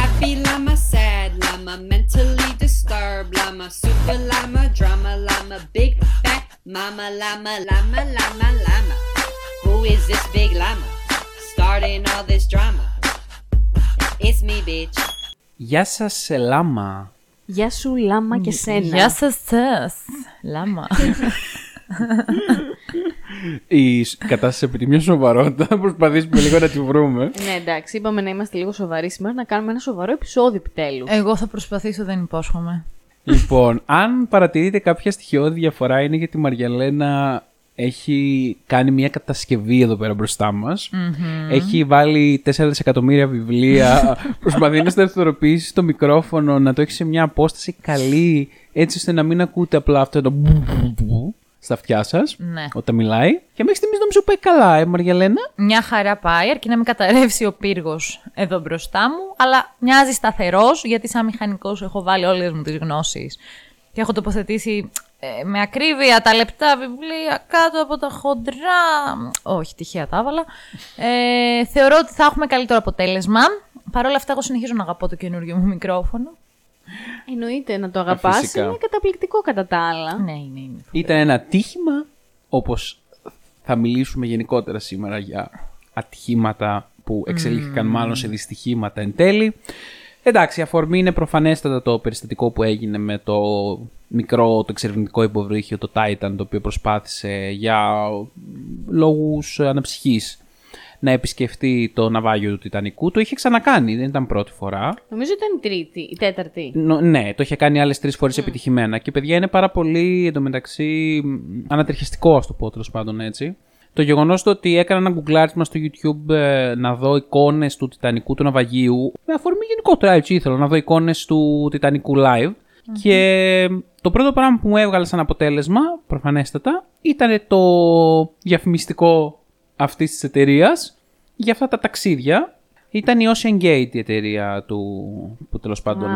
Happy llama, sad llama, mentally disturbed llama, super llama, drama llama, big fat mama llama, llama, llama, llama. Who is this big llama, starting all this drama? It's me, bitch. Γεια σας σε λάμα. Γεια σου λάμα και σένα. Γεια σας λάμα. Η κατάσταση επειδή μια σοβαρότητα, προσπαθήσουμε λίγο να τη βρούμε. Ναι, εντάξει, είπαμε να είμαστε λίγο σοβαροί σήμερα, να κάνουμε ένα σοβαρό επεισόδιο επιτέλους. Εγώ θα προσπαθήσω, δεν υπόσχομαι. Λοιπόν, αν παρατηρείτε κάποια στοιχειώδη διαφορά, είναι γιατί η Μαριαλένα έχει κάνει μια κατασκευή εδώ πέρα μπροστά μας. Mm-hmm. Έχει βάλει 4 δισεκατομμύρια βιβλία. Προσπαθεί να σταθεροποιήσει το μικρόφωνο, να το έχει σε μια απόσταση καλή, έτσι ώστε να μην ακούτε απλά αυτό το. Στα αυτιά σας, ναι. Όταν μιλάει. Και μέχρι στιγμής νομίζω πάει καλά, Μαριαλένα. Μια χαρά πάει, αρκεί να μην καταρρεύσει ο πύργος εδώ μπροστά μου. Αλλά μοιάζει σταθερός, γιατί σαν μηχανικός έχω βάλει όλες μου τις γνώσεις. Και έχω τοποθετήσει με ακρίβεια τα λεπτά βιβλία κάτω από τα χοντρά. Όχι, τυχαία τα έβαλα. Θεωρώ ότι θα έχουμε καλύτερο αποτέλεσμα. Παρ' όλα αυτά, εγώ συνεχίζω να αγαπώ το καινούργιο μου μικρόφωνο. Εννοείται να το αγαπάς, είναι καταπληκτικό κατά τα άλλα. Ναι, είναι. Ήταν ένα τύχημα, όπως θα μιλήσουμε γενικότερα σήμερα για ατυχήματα που εξελίχθηκαν μάλλον σε δυστυχήματα εν τέλει. Εντάξει, αφορμή είναι προφανέστατα το περιστατικό που έγινε με το μικρό, το εξερευνητικό υποβρύχιο, το Titan, το οποίο προσπάθησε για λόγους αναψυχής να επισκεφτεί το ναυάγιο του Τιτανικού. Το είχε ξανακάνει, δεν ήταν πρώτη φορά. Νομίζω ήταν η τέταρτη. Ναι, το είχε κάνει άλλες 3 φορές επιτυχημένα. Και παιδιά είναι πάρα πολύ εντωμεταξύ ανατριχιαστικό, ας το πω τέλος πάντων έτσι. Το γεγονός το ότι έκανα ένα γκουγκλάρισμα στο YouTube να δω εικόνες του Τιτανικού, του ναυαγίου. Με αφορμή γενικότερα έτσι ήθελα να δω εικόνες του Τιτανικού live. Mm-hmm. Και το πρώτο πράγμα που μου έβγαλε σαν αποτέλεσμα, προφανέστατα, ήταν το διαφημιστικό αυτής της εταιρείας για αυτά τα ταξίδια. Ήταν η Ocean Gate η εταιρεία που τέλος πάντων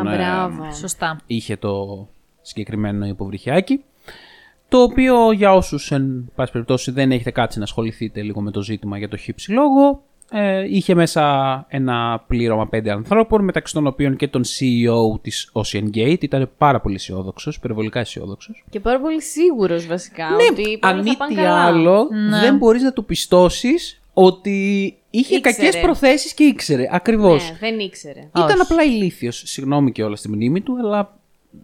είχε το συγκεκριμένο υποβρυχιάκι, το οποίο για όσους εν πάση περιπτώσει δεν έχετε κάτσει να ασχοληθείτε λίγο με το ζήτημα για το χύψη λόγο, είχε μέσα ένα πλήρωμα 5 ανθρώπων, μεταξύ των οποίων και τον CEO της Ocean Gate. Ήταν πάρα πολύ αισιόδοξος, υπερβολικά αισιόδοξος. Και πάρα πολύ σίγουρος βασικά. Ναι, ότι αν μη τι άλλο, ναι, δεν μπορείς να του πιστώσεις ότι είχε κακές προθέσεις και ήξερε. Ακριβώς. Ναι, δεν ήξερε. Ήταν όχι, απλά ηλίθιος. Συγγνώμη και όλα στη μνήμη του, αλλά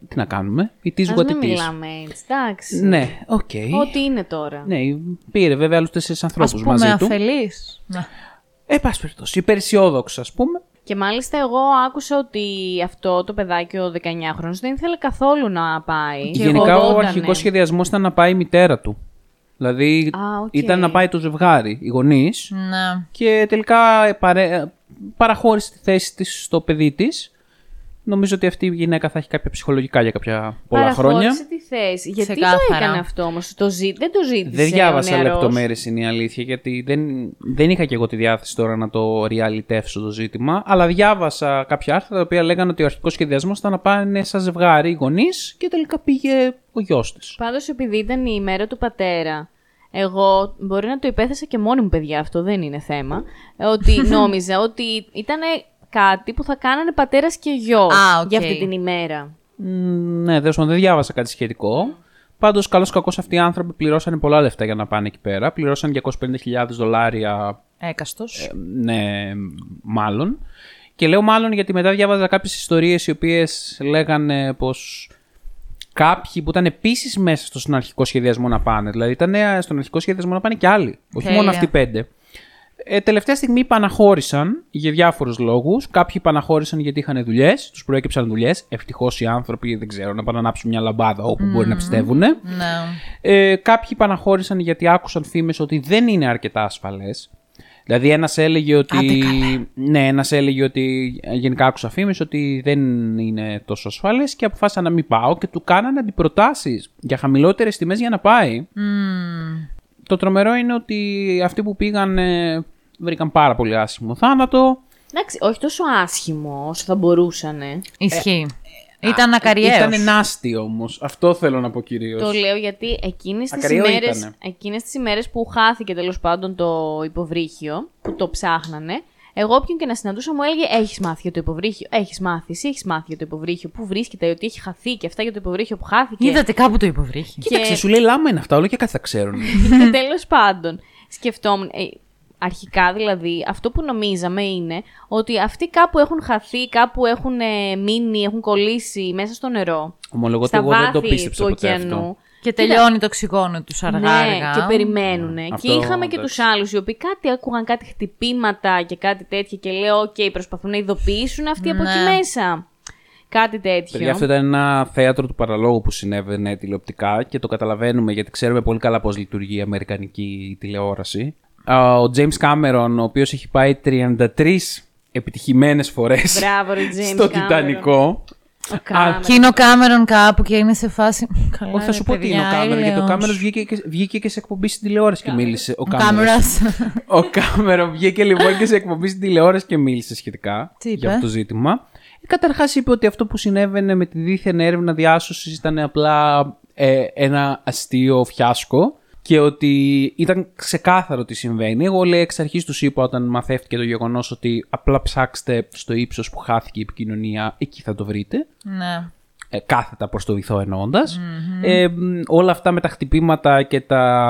τι να κάνουμε. Ας μην μιλάμε έτσι, εντάξει. Ναι, οκ. Okay. Ό,τι είναι τώρα. Ναι, πήρε βέβαια άλλους 4 ανθρώπους μαζί του. Ας πούμε αφελείς. Πάση περιπτώσει, υπεραισιόδοξο, ας πούμε. Και μάλιστα εγώ άκουσα ότι αυτό το παιδάκι, ο 19χρονος, δεν ήθελε καθόλου να πάει. Και γενικά ο αρχικός σχεδιασμός ήταν να πάει η μητέρα του. Δηλαδή ήταν να πάει το ζευγάρι, οι γονείς. Ναι. Και τελικά παραχώρησε τη θέση της στο παιδί της. Νομίζω ότι αυτή η γυναίκα θα έχει κάποια ψυχολογικά για κάποια πολλά χρόνια. Παραχώρησε τη θέση. Γιατί το έκανε αυτό όμως, δεν το ζήτησε. Δεν διάβασα λεπτομέρειες, είναι η αλήθεια, γιατί δεν είχα και εγώ τη διάθεση τώρα να το ριαλιτεύσω το ζήτημα. Αλλά διάβασα κάποια άρθρα τα οποία λέγανε ότι ο αρχικός σχεδιασμός ήταν να πάνε σαν ζευγάρι οι γονείς και τελικά πήγε ο γιος της. Πάντως, επειδή ήταν η ημέρα του πατέρα, εγώ μπορεί να το υπέθεσα και μόνη μου, παιδιά, αυτό δεν είναι θέμα. Ότι νόμιζα ότι ήταν κάτι που θα κάνανε πατέρας και γιος για αυτή την ημέρα. Ναι, δεν διάβασα κάτι σχετικό. Πάντως, καλώς κακώς αυτοί οι άνθρωποι πληρώσανε πολλά λεφτά για να πάνε εκεί πέρα. Πληρώσαν $250,000. Έκαστος. Ναι, μάλλον. Και λέω μάλλον γιατί μετά διάβαζα κάποιες ιστορίες οι οποίες λέγανε πως κάποιοι που ήταν επίσης μέσα στον αρχικό σχεδιασμό να πάνε. Δηλαδή, ήταν στον αρχικό σχεδιασμό να πάνε και άλλοι. Όχι μόνο αυτοί 5. Τελευταία στιγμή παναχώρησαν για διάφορους λόγους. Κάποιοι παναχώρησαν γιατί είχαν δουλειές, τους προέκυψαν δουλειές. Ευτυχώς οι άνθρωποι, δεν ξέρω, να πάνε να ανάψουν μια λαμπάδα όπου μπορεί να πιστεύουν. Ναι. Κάποιοι παναχώρησαν γιατί άκουσαν φήμες ότι δεν είναι αρκετά ασφαλές. Δηλαδή ένας έλεγε ότι... Ναι, ένας έλεγε ότι γενικά άκουσα φήμες ότι δεν είναι τόσο ασφαλές και αποφάσισα να μην πάω και του κάνανε αντιπροτάσεις για χαμηλότερες τιμές για να πάει. Mm. Το τρομερό είναι ότι αυτοί που πήγαν βρήκαν πάρα πολύ άσχημο θάνατο. Εντάξει, όχι τόσο άσχημο όσο θα μπορούσανε. Ισχύει. Ήταν ακαριέως. Ήταν ενάστη όμως. Αυτό θέλω να πω κυρίως. Το λέω γιατί εκείνες τις ημέρες που χάθηκε τέλος πάντων το υποβρύχιο, που το ψάχνανε, εγώ όποιον και να συναντούσα μου έλεγε: έχεις μάθει για το υποβρύχιο. Έχεις μάθει, εσύ έχεις μάθει για το υποβρύχιο. Πού βρίσκεται, ότι έχει χαθεί και αυτά για το υποβρύχιο που χάθηκε. Είδατε κάπου το υποβρύχιο. Κοίταξε, σου λέει Λάμα είναι αυτά, όλο και κάτι θα ξέρουν. Και τέλος πάντων, σκεφτόμουν. Αρχικά δηλαδή, αυτό που νομίζαμε είναι ότι αυτοί κάπου έχουν χαθεί, κάπου έχουν μείνει, έχουν κολλήσει μέσα στο νερό. Ομολογώ ότι εγώ δεν το πίστεψα ποτέ αυτό. Και τελειώνει το οξυγόνο τους αργά-αργά. Ναι, και περιμένουνε. Mm. Και είχαμε και τους άλλους, οι οποίοι κάτι ακούγαν, κάτι χτυπήματα και κάτι τέτοια. Και λέω: OK, προσπαθούν να ειδοποιήσουν αυτοί από εκεί μέσα. Κάτι τέτοιο. Παιδιά, αυτό ήταν ένα θέατρο του παραλόγου που συνέβαινε τηλεοπτικά και το καταλαβαίνουμε γιατί ξέρουμε πολύ καλά πώς λειτουργεί η αμερικανική τηλεόραση. Ο James Cameron, ο οποίος έχει πάει 33 επιτυχημένες φορές στο Τιτανικό. Και είναι ο Κάμερον κάπου και είναι σε φάση. Όχι, θα σου πω τι είναι ο Κάμερον. Γιατί ο Κάμερον βγήκε και σε εκπομπή στην τηλεόραση και μίλησε. Ο Κάμερον βγήκε λοιπόν και σε εκπομπή στην τηλεόραση και μίλησε σχετικά για αυτό το ζήτημα. Καταρχάς είπε ότι αυτό που συνέβαινε με τη δίθεν έρευνα διάσωσης ήταν απλά ένα αστείο φιάσκο. Και ότι ήταν ξεκάθαρο τι συμβαίνει. Εγώ λέει εξ αρχής τους είπα όταν μαθεύτηκε το γεγονός ότι απλά ψάξτε στο ύψος που χάθηκε η επικοινωνία, εκεί θα το βρείτε. Ναι. Κάθετα προς το βυθό εννοώντας. Mm-hmm. Όλα αυτά με τα χτυπήματα και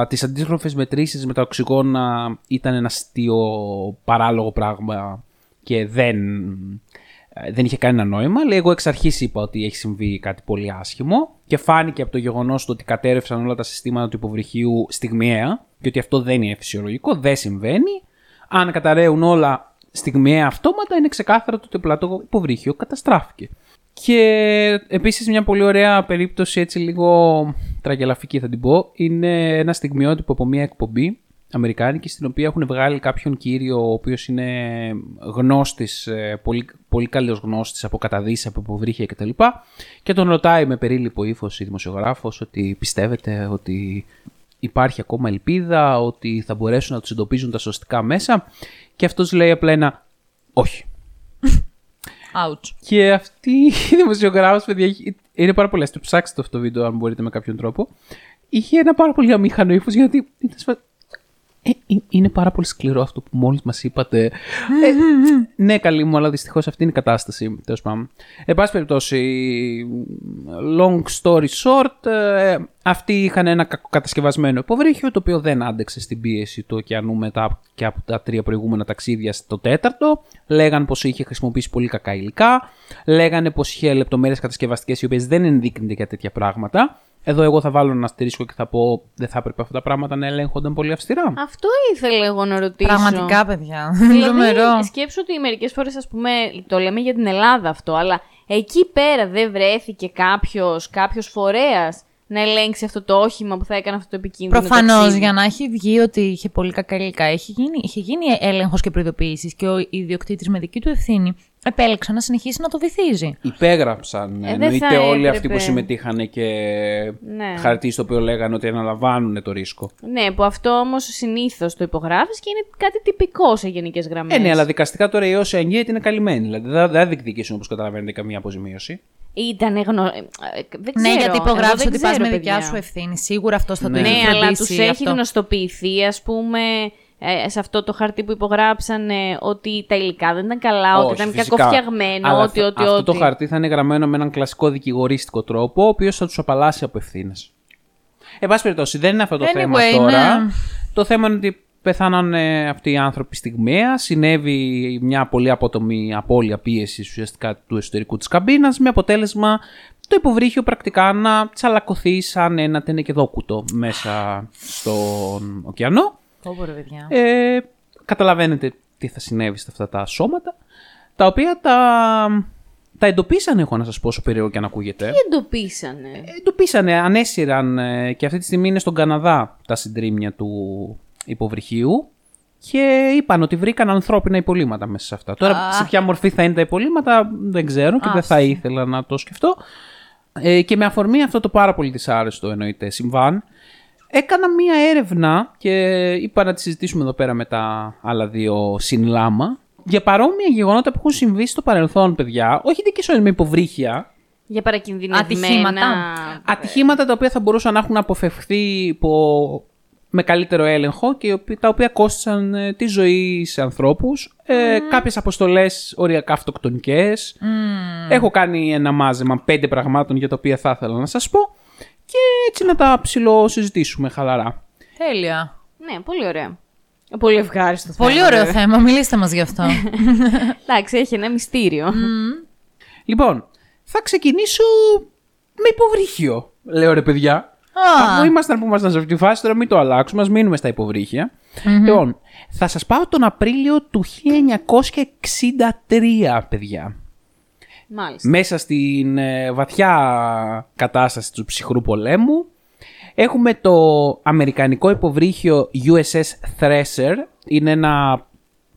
τις αντίστροφες μετρήσεις με τα οξυγόνα ήταν ένα αστείο παράλογο πράγμα και δεν είχε κανένα νόημα. Λέει, εγώ εξ αρχής είπα ότι έχει συμβεί κάτι πολύ άσχημο και φάνηκε από το γεγονός ότι κατέρευσαν όλα τα συστήματα του υποβρυχίου στιγμιαία και ότι αυτό δεν είναι φυσιολογικό, δεν συμβαίνει. Αν καταραίουν όλα στιγμιαία αυτόματα, είναι ξεκάθαρο ότι το πλατό υποβρύχιο καταστράφηκε. Και επίσης μια πολύ ωραία περίπτωση, έτσι λίγο τραγελαφική θα την πω, είναι ένα στιγμιότυπο από μια εκπομπή αμερικάνικη, στην οποία έχουν βγάλει κάποιον κύριο ο οποίος είναι γνώστης, πολύ, πολύ καλός γνώστης από καταδύσεις, από υποβρύχια κτλ. Και τον ρωτάει με περίληπο ύφος η δημοσιογράφος ότι πιστεύετε ότι υπάρχει ακόμα ελπίδα, ότι θα μπορέσουν να τους εντοπίζουν τα σωστικά μέσα, και αυτός λέει απλά ένα όχι. Ouch. Και αυτή η δημοσιογράφος, παιδιά, είναι πάρα πολύ αστείο, ψάξτε αυτό το βίντεο αν μπορείτε με κάποιον τρόπο, είχε ένα πάρα πολύ αμήχανο ύφος γιατί ήταν είναι πάρα πολύ σκληρό αυτό που μόλις μας είπατε. Ναι, καλή μου, αλλά δυστυχώς αυτή είναι η κατάσταση. Τέλος πάντων. Εν πάση περιπτώσει, long story short, αυτοί είχαν ένα κατασκευασμένο υποβρύχιο, το οποίο δεν άντεξε στην πίεση του ωκεανού μετά και από τα 3 προηγούμενα ταξίδια στο 4ο. Λέγαν πως είχε χρησιμοποιήσει πολύ κακά υλικά. Λέγανε πως είχε λεπτομέρειες κατασκευαστικές οι οποίες δεν ενδείκνυνται για τέτοια πράγματα. Εδώ εγώ θα βάλω να στηρίξω και θα πω: δεν θα έπρεπε αυτά τα πράγματα να ελέγχονταν πολύ αυστηρά. Αυτό ήθελα εγώ να ρωτήσω. Πραγματικά, παιδιά. Δηλαδή, σκέψω ότι μερικές φορές, ας πούμε, το λέμε για την Ελλάδα αυτό, αλλά εκεί πέρα δεν βρέθηκε κάποιος φορέας να ελέγξει αυτό το όχημα που θα έκανε αυτό το επικίνδυνο. Προφανώς, για να έχει βγει ότι είχε πολύ κακά υλικά, είχε γίνει έλεγχος και προειδοποίησης και ο ιδιοκτήτης με δική του ευθύνη επέλεξε να συνεχίσει να το βυθίζει. Υπέγραψαν. Εννοείται όλοι αυτοί που συμμετείχαν και χαρτί στο οποίο λέγανε ότι αναλαμβάνουν το ρίσκο. Ναι, που αυτό όμως συνήθως το υπογράφεις και είναι κάτι τυπικό σε γενικές γραμμές. Ναι, αλλά δικαστικά τώρα η Ocean Gate είναι καλυμμένη. Δηλαδή δεν διεκδικήσουν, όπως καταλαβαίνετε, καμία αποζημίωση. Ήτανε δεν ξέρω. Ναι, γιατί υπογράφεις ότι πας με δικιά σου ευθύνη. Σίγουρα αυτό θα το ειδοποιήσει. Ναι, αλλά τους έχει γνωστοποιηθεί, ας πούμε, σε αυτό το χαρτί που υπογράψανε, ότι τα υλικά δεν ήταν καλά, ότι ήταν κακοφτιαγμένα, ότι. Αυτό το χαρτί θα είναι γραμμένο με έναν κλασικό δικηγορίστικο τρόπο, ο οποίος θα τους απαλλάσσει από ευθύνες. Εν πάση περιπτώσει, δεν είναι αυτό το θέμα τώρα. Ναι. Το θέμα είναι ότι πεθάνανε αυτοί οι άνθρωποι στιγμιαία. Συνέβη μια πολύ απότομη απώλεια πίεσης ουσιαστικά του εσωτερικού της καμπίνας, με αποτέλεσμα το υποβρύχιο πρακτικά να τσαλακωθεί σαν ένα τενεκεδόκουτο μέσα στον ωκεανό. Καταλαβαίνετε τι θα συνέβη σε αυτά τα σώματα, τα οποία τα εντοπίσανε, έχω να σας πω, όσο περίεργο και αν ακούγεται. Τι εντοπίσανε? Ανέσυραν, και αυτή τη στιγμή είναι στον Καναδά τα συντρίμμια του υποβρυχίου. Και είπαν ότι βρήκαν ανθρώπινα υπολείμματα μέσα σε αυτά. Τώρα σε ποια μορφή θα είναι τα υπολείμματα δεν ξέρω και δεν θα ήθελα να το σκεφτώ. Και με αφορμή αυτό το πάρα πολύ δυσάρεστο εννοείται συμβάν, έκανα μία έρευνα και είπα να τη συζητήσουμε εδώ πέρα με τα άλλα δύο συνλάμα για παρόμοια γεγονότα που έχουν συμβεί στο παρελθόν, παιδιά. Όχι δικαιοσύνη με υποβρύχια. Για παρακινδυνευμένα. Ατυχήματα τα οποία θα μπορούσαν να έχουν αποφευχθεί υπό... με καλύτερο έλεγχο και τα οποία κόστησαν τη ζωή σε ανθρώπους. Κάποιες αποστολές οριακά αυτοκτονικές. Έχω κάνει ένα μάζεμα 5 πραγμάτων για τα οποία θα ήθελα να σας πω και έτσι να τα ψιλοσυζητήσουμε χαλαρά. Τέλεια. Ναι, πολύ ωραία. Πολύ ευχάριστο. Πολύ ωραίο θέμα. Μιλήστε μας γι' αυτό. Εντάξει, έχει ένα μυστήριο. Λοιπόν, θα ξεκινήσω με υποβρύχιο, λέω ρε παιδιά. Αφού ήμασταν που ήμασταν σε αυτή τη φάση, τώρα μην το αλλάξουμε, ας μείνουμε στα υποβρύχια. Λοιπόν, θα σας πάω τον Απρίλιο του 1963, παιδιά. Μάλιστα. Μέσα στην βαθιά κατάσταση του ψυχρού πολέμου, έχουμε το αμερικανικό υποβρύχιο USS Thresher. Είναι ένα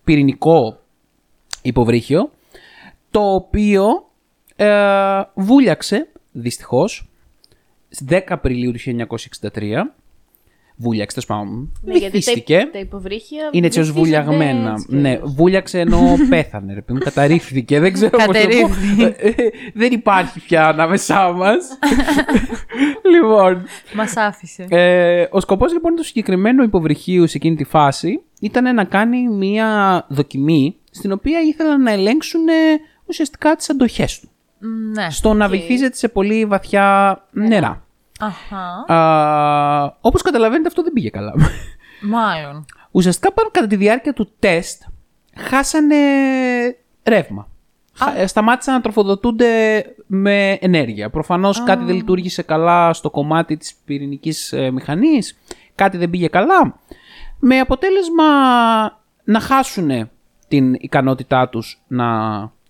πυρηνικό υποβρύχιο, το οποίο βούλιαξε, δυστυχώς, 10 Απριλίου του 1963, βούλιαξε, βυθίστηκε. Τα υποβρύχια είναι έτσι ως βουλιαγμένα. Ναι, βούλιαξε ενώ πέθανε, ρε, καταρρίφθηκε, δεν ξέρω πώς το πω. Δεν υπάρχει πια ανάμεσά μας. Λοιπόν. Μας άφησε. Ο σκοπός λοιπόν του συγκεκριμένου υποβρυχίου σε εκείνη τη φάση ήταν να κάνει μία δοκιμή στην οποία ήθελαν να ελέγξουν ουσιαστικά τις αντοχές του. Ναι, στο να βυθίζεται σε πολύ βαθιά νερά. Όπως καταλαβαίνετε, αυτό δεν πήγε καλά. Μάλλον. Ουσιαστικά πάνω κατά τη διάρκεια του τεστ χάσανε ρεύμα. Σταμάτησαν να τροφοδοτούνται με ενέργεια. Προφανώς κάτι δεν λειτουργήσε καλά στο κομμάτι της πυρηνικής μηχανής. Κάτι δεν πήγε καλά. Με αποτέλεσμα να χάσουν την ικανότητά τους να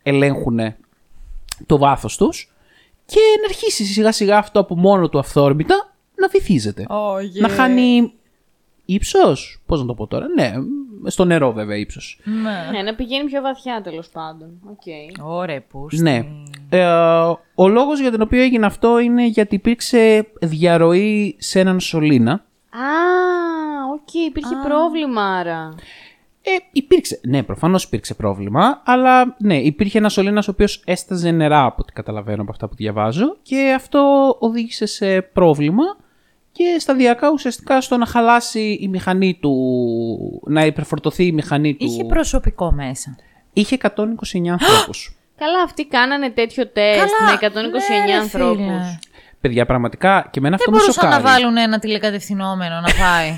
ελέγχουν το βάθος τους και να αρχίσει σιγά σιγά αυτό από μόνο του αυθόρμητα να βυθίζεται. Να χάνει ύψος, πώς να το πω τώρα, ναι, στο νερό βέβαια ύψος. Ναι, να πηγαίνει πιο βαθιά τέλος πάντων. Ωραία, πούστη. Ναι. Ο λόγος για τον οποίο έγινε αυτό είναι γιατί υπήρξε διαρροή σε έναν σωλήνα. Υπήρχε πρόβλημα άρα. Υπήρξε. Ναι, προφανώς υπήρξε πρόβλημα, αλλά ναι, υπήρχε ένας σωλήνας ο οποίος έσταζε νερά από ό,τι καταλαβαίνω από αυτά που διαβάζω και αυτό οδήγησε σε πρόβλημα και σταδιακά ουσιαστικά στο να χαλάσει η μηχανή του, να υπερφορτωθεί η μηχανή του. Είχε προσωπικό μέσα. Είχε 129 ανθρώπους. Καλά, αυτοί κάνανε τέτοιο τεστ με 129 ανθρώπους. Παιδιά, πραγματικά και εμένα αυτό με σοκάρει. Δεν μπορούσαν να βάλουν ένα τηλεκατευθυνόμενο να πάει.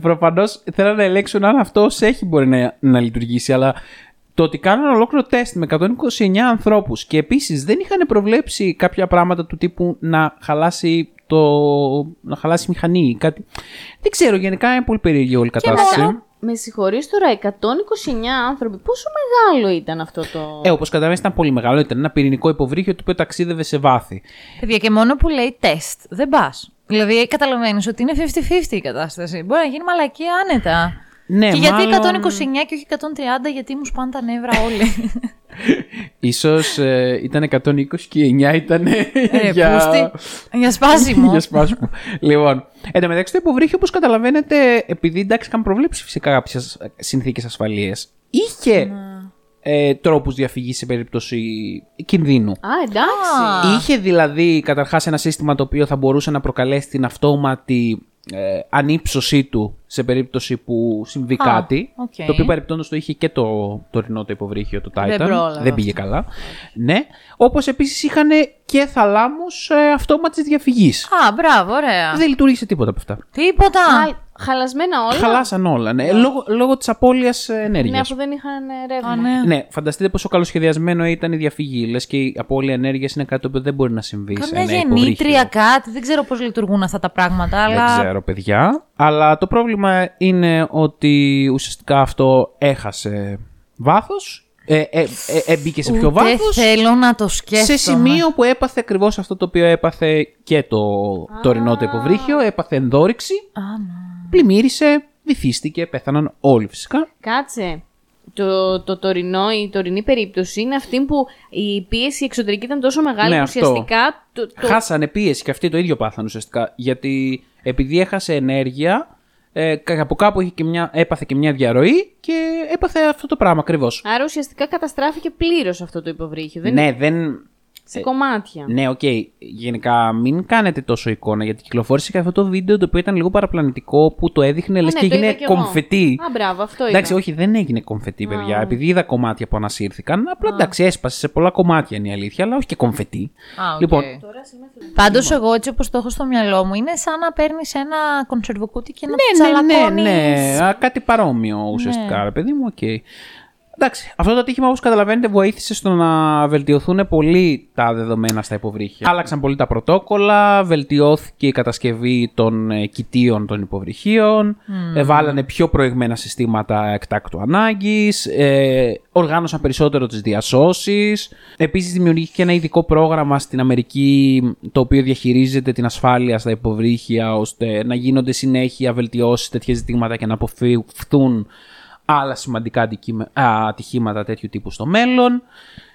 Προφανώς θέλανε να ελέγξουν αν αυτό έχει μπορεί να λειτουργήσει, αλλά το ότι κάνανε ολόκληρο τεστ με 129 ανθρώπους και επίσης δεν είχαν προβλέψει κάποια πράγματα του τύπου να χαλάσει μηχανή ή κάτι. Δεν ξέρω, γενικά είναι πολύ περίεργη όλη η κατάσταση. Με συγχωρείς τώρα, 129 άνθρωποι. Πόσο μεγάλο ήταν αυτό το. Όπως καταλαβαίνεις, ήταν πολύ μεγάλο. Ήταν ένα πυρηνικό υποβρύχιο το οποίο ταξίδευε σε βάθη. Παιδιά, και μόνο που λέει τεστ, δεν πας. Δηλαδή, καταλαβαίνεις ότι είναι 50-50 η κατάσταση. Μπορεί να γίνει μαλακή άνετα. Ναι, και γιατί 129 και όχι 130, γιατί μου σπάνε τα νεύρα όλοι. Ίσως ήταν 120 και 9 ήταν για σπάσιμο. Για σπάσιμο. Λοιπόν, εντωμεταξύ το υποβρύχιο, όπως καταλαβαίνετε, επειδή εντάξει είχαν προβλέψει φυσικά κάποιες συνθήκες ασφαλείας, είχε τρόπους διαφυγής σε περίπτωση κινδύνου. Εντάξει. Είχε δηλαδή καταρχάς ένα σύστημα το οποίο θα μπορούσε να προκαλέσει την αυτόματη ανύψωσή του σε περίπτωση που συμβεί κάτι. Το οποίο παρεπτόντως το είχε και το τωρινό το υποβρύχιο, το Titan. Δεν πήγε καλά. Ναι. Όπως επίσης είχαν και θαλάμους αυτόματης διαφυγής. Μπράβο, ωραία. Δεν λειτουργήσε τίποτα από αυτά. Τίποτα. Χαλασμένα όλα. Χαλάσαν όλα, ναι. Λόγω της απώλειας ενέργειας. Ναι, αφού δεν είχαν ρεύμα. Ναι, φανταστείτε πόσο καλοσχεδιασμένο ήταν η διαφυγή. Λες και η απώλεια ενέργειας είναι κάτι που δεν μπορεί να συμβεί. Καμιά γεννήτρια, κάτι. Δεν ξέρω πώς λειτουργούν αυτά τα πράγματα. Αλλά... Δεν ξέρω, παιδιά. Αλλά το πρόβλημα είναι ότι ουσιαστικά αυτό έχασε βάθος. Μπήκε σε πιο βάθος. Δεν θέλω να το σκέφτομαι. Σε σημείο που έπαθε ακριβώς αυτό το οποίο έπαθε και το τωρινό το υποβρύχιο. Έπαθε ενδόρυξη. Πλημμύρισε, βυθίστηκε, πέθαναν όλοι φυσικά. Κάτσε. Η τωρινή περίπτωση είναι αυτή που η πίεση εξωτερική ήταν τόσο μεγάλη, ναι, που ουσιαστικά. Χάσανε πίεση και αυτοί το ίδιο πάθαν ουσιαστικά. Γιατί επειδή έχασε ενέργεια, από κάπου είχε και έπαθε και μια διαρροή και έπαθε αυτό το πράγμα ακριβώς. Άρα ουσιαστικά καταστράφηκε πλήρως αυτό το υποβρύχιο. Δεν, ναι, είναι... δεν. Σε κομμάτια. Ναι, οκ. Γενικά μην κάνετε τόσο εικόνα, γιατί κυκλοφόρησε και αυτό το βίντεο το οποίο ήταν λίγο παραπλανητικό, που το έδειχνε λες και έγινε κομφετή. Α, μπράβο, αυτό ήταν. Εντάξει, όχι, δεν έγινε κομφετή, παιδιά. Επειδή είδα κομμάτια που ανασύρθηκαν, απλά εντάξει, έσπασε σε πολλά κομμάτια είναι η αλήθεια, αλλά όχι και κομφετή. Okay. Λοιπόν, πάντως, εγώ έτσι όπως το έχω στο μυαλό μου, είναι σαν να παίρνει ένα κονσερβοκούτι και να τσαλακώνεις. Ναι, κάτι παρόμοιο ουσιαστικά, παιδί μου, οκ. Εντάξει, αυτό το ατύχημα, όπως καταλαβαίνετε, βοήθησε στο να βελτιωθούν πολύ τα δεδομένα στα υποβρύχια. Άλλαξαν πολύ τα πρωτόκολλα, βελτιώθηκε η κατασκευή των κοιτίων των υποβρυχίων, βάλανε πιο προηγμένα συστήματα εκτάκτου ανάγκης, οργάνωσαν περισσότερο τις διασώσεις. Επίσης, δημιουργήθηκε ένα ειδικό πρόγραμμα στην Αμερική, το οποίο διαχειρίζεται την ασφάλεια στα υποβρύχια, ώστε να γίνονται συνέχεια βελτιώσεις τέτοια ζητήματα και να αποφευχθούν άλλα σημαντικά ατυχήματα τέτοιου τύπου στο μέλλον.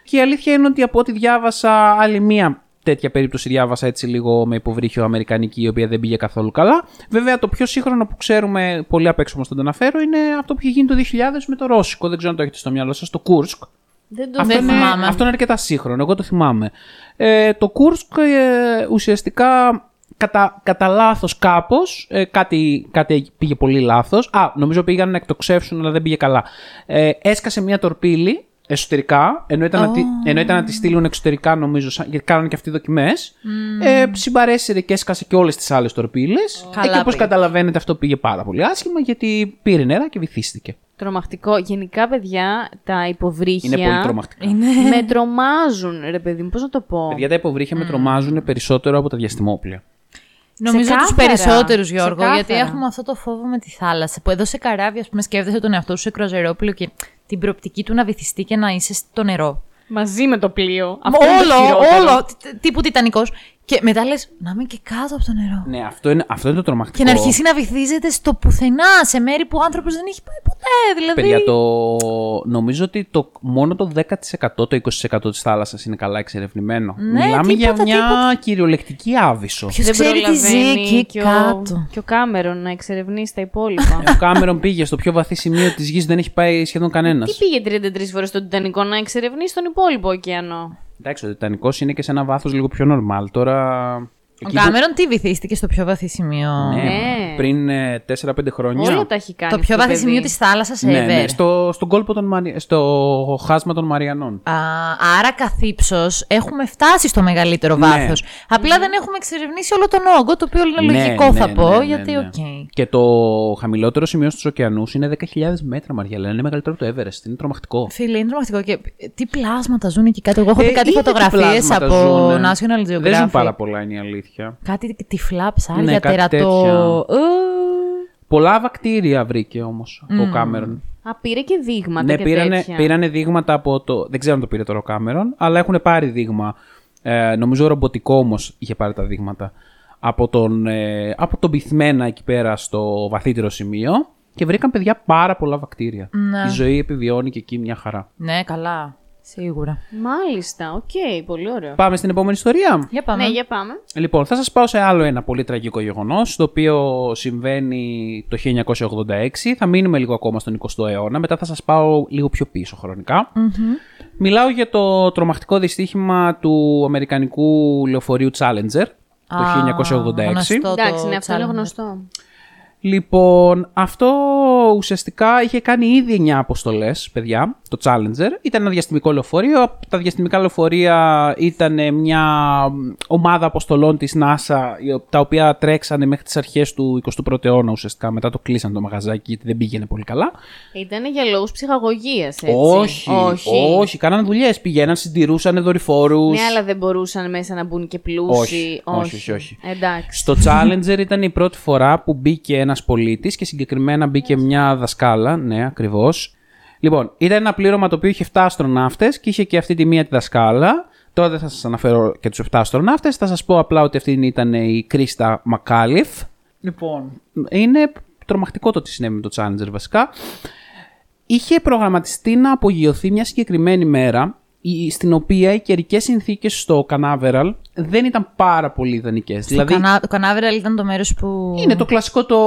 Και η αλήθεια είναι ότι από ό,τι διάβασα, άλλη μία τέτοια περίπτωση διάβασα έτσι λίγο με υποβρύχιο αμερικανική, η οποία δεν πήγε καθόλου καλά. Βέβαια, το πιο σύγχρονο που ξέρουμε, πολύ απ' έξω όμως τον αναφέρω, είναι αυτό που είχε γίνει το 2000 με το ρώσικο. Δεν ξέρω αν το έχετε στο μυαλό σας, το Κούρσκ. Δεν το θυμάμαι. Αυτό είναι αρκετά σύγχρονο, εγώ το θυμάμαι. Το Κούρσκ ουσιαστικά. Κατά λάθος κάπως, κάτι πήγε πολύ λάθος. Νομίζω πήγαν να εκτοξεύσουν, αλλά δεν πήγε καλά. Έσκασε μια τορπίλη εσωτερικά, ενώ ήταν να τη στείλουν εξωτερικά, νομίζω, γιατί κάνανε και αυτοί δοκιμές. Συμπαρέσυρε και έσκασε και όλες τις άλλες τορπίλες. Και όπως καταλαβαίνετε, αυτό πήγε πάρα πολύ άσχημα, γιατί πήρε νερά και βυθίστηκε. Τρομακτικό. Γενικά, παιδιά, τα υποβρύχια. Είναι πολύ τρομακτικά. Με τρομάζουν, ρε παιδί μου, πώς να το πω. Παιδιά, τα υποβρύχια με τρομάζουν περισσότερο από τα διαστημόπλια. Νομίζω τους περισσότερους, Γιώργο, γιατί έχουμε αυτό το φόβο με τη θάλασσα. Που εδώ σε καράβια, ας πούμε, σκέφτεσαι τον εαυτό σου σε κροζερόπλοιο και την προοπτική του να βυθιστεί και να είσαι στο νερό. Μαζί με το πλοίο. Όλο. Τύπου Τιτανικός. Και μετά λες, να είμαι και κάτω από το νερό. Ναι, αυτό είναι το τρομακτικό. Και να αρχίσει να βυθίζεται στο πουθενά, σε μέρη που ο άνθρωπος δεν έχει πάει ποτέ. Δηλαδή. Παιδιά, νομίζω ότι μόνο το 10%, το 20% της θάλασσας είναι καλά εξερευνημένο. Ναι, μιλάμε για μια κυριολεκτική άβυσσο. Ποιος ξέρει τι ζει εκεί κάτω. Και ο Κάμερον να εξερευνήσει τα υπόλοιπα. Ο Κάμερον πήγε στο πιο βαθύ σημείο της γης, δεν έχει πάει σχεδόν κανένας. Τι πήγε 33 φορές στον Τιτανικό να εξερευνήσει τον υπόλοιπο ωκεανό. Εντάξει, ο Τιτανικός είναι και σε ένα βάθος λίγο πιο normal. Τώρα. Ο Κάμερον τι βυθίστηκε στο πιο βαθύ σημείο. Ναι. Πριν 4-5 χρόνια. Όλα τα έχει κάνει. Το πιο βαθύ σημείο της θάλασσας, ever. Στον κόλπο στο χάσμα των Μαριανών. Άρα καθ' ύψος έχουμε φτάσει στο μεγαλύτερο βάθος. Ναι. Απλά δεν έχουμε εξερευνήσει όλο τον όγκο, το οποίο είναι λογικό, θα πω. Γιατί, okay. Και το χαμηλότερο σημείο στους ωκεανούς είναι 10.000 μέτρα, Μαριαλένα. Είναι μεγαλύτερο από το Everest. Είναι τρομακτικό. Φίλε, είναι τρομακτικό. Και τι πλάσματα ζουν εκεί κάτω. Εγώ έχω δει κάτι φωτογραφίες από National Geographic. Δεν ζουν πάρα πολλά, είναι η αλήθεια. Κάτι τυφλά ψάρια, τερατό. Πολλά βακτήρια βρήκε όμως ο Κάμερον. Πήρε και δείγματα. Ναι, πήρανε δείγματα από το. Δεν ξέρω αν το πήρε τώρα ο Κάμερον, αλλά έχουν πάρει δείγμα. Νομίζω ρομποτικό όμως είχε πάρει τα δείγματα. Από τον πυθμένα εκεί πέρα στο βαθύτερο σημείο. Και βρήκαν, παιδιά, πάρα πολλά βακτήρια. Ναι. Η ζωή επιβιώνει και εκεί μια χαρά. Ναι, καλά. Σίγουρα. Μάλιστα, οκ, πολύ ωραίο. Πάμε στην επόμενη ιστορία. Για πάμε. Ναι, για πάμε. Λοιπόν, θα σας πάω σε άλλο ένα πολύ τραγικό γεγονός, το οποίο συμβαίνει το 1986. Θα μείνουμε λίγο ακόμα στον 20ο αιώνα, μετά θα σας πάω λίγο πιο πίσω χρονικά. Mm-hmm. Μιλάω για το τρομακτικό δυστύχημα του αμερικανικού λεωφορείου Challenger το 1986. Εντάξει, είναι αυτό, είναι γνωστό. Λοιπόν, αυτό ουσιαστικά είχε κάνει ήδη 9 αποστολές, παιδιά, το Challenger. Ήταν ένα διαστημικό λεωφορείο. Τα διαστημικά λεωφορεία ήταν μια ομάδα αποστολών της NASA, τα οποία τρέξανε μέχρι τις αρχές του 21ου αιώνα ουσιαστικά. Μετά το κλείσαν το μαγαζάκι, γιατί δεν πήγαινε πολύ καλά. Ήτανε για λόγους ψυχαγωγίας, έτσι. Όχι. Κάνανε δουλειές. Πηγαίναν, συντηρούσαν δορυφόρους. Ναι, αλλά δεν μπορούσαν μέσα να μπουν και πλούσιοι. Όχι. Εντάξει. Στο Challenger ήταν η πρώτη φορά που μπήκε ένας πολίτης και συγκεκριμένα μπήκε μια δασκάλα. Ναι, ακριβώς. Λοιπόν, ήταν ένα πλήρωμα το οποίο είχε 7 αστροναύτες και είχε και αυτή τη μία τη δασκάλα. Τώρα δεν θα σας αναφέρω και τους 7 αστροναύτες, θα σας πω απλά ότι αυτή ήταν η Κρίστα Μακάλιφ. Λοιπόν, είναι τρομακτικό το τι συνέβη με το Challenger βασικά. Είχε προγραμματιστεί να απογειωθεί μια συγκεκριμένη μέρα, στην οποία οι καιρικές συνθήκες στο Κανάβεραλ δεν ήταν πάρα πολύ ιδανικές. Δηλαδή, το Κανάβεραλ ήταν το μέρος που... Είναι το κλασικό το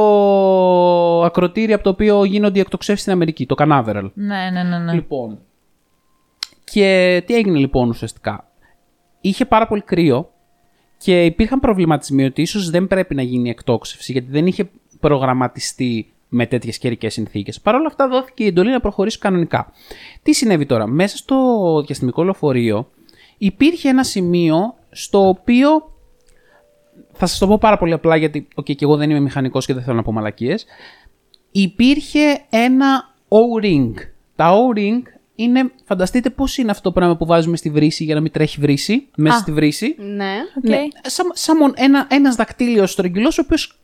ακροτήρι από το οποίο γίνονται οι εκτοξεύσεις στην Αμερική, το Κανάβεραλ. Ναι. Λοιπόν, και τι έγινε λοιπόν ουσιαστικά. Είχε πάρα πολύ κρύο και υπήρχαν προβληματισμοί ότι ίσως δεν πρέπει να γίνει η εκτόξευση, γιατί δεν είχε προγραμματιστεί με τέτοιες καιρικές συνθήκες. Παρ' όλα αυτά, δόθηκε η εντολή να προχωρήσει κανονικά. Τι συνέβη τώρα? Μέσα στο διαστημικό λεωφορείο υπήρχε ένα σημείο στο οποίο, θα σας το πω πάρα πολύ απλά, γιατί και εγώ δεν είμαι μηχανικός και δεν θέλω να πω μαλακίες, υπήρχε ένα O-ring. Τα O-ring είναι, φανταστείτε πώς είναι αυτό το πράγμα που βάζουμε στη βρύση για να μην τρέχει βρύση, μέσα στη βρύση. Ναι, okay. Ναι, σαν ένας δακτύλιος στρογγυλός, ο οποίος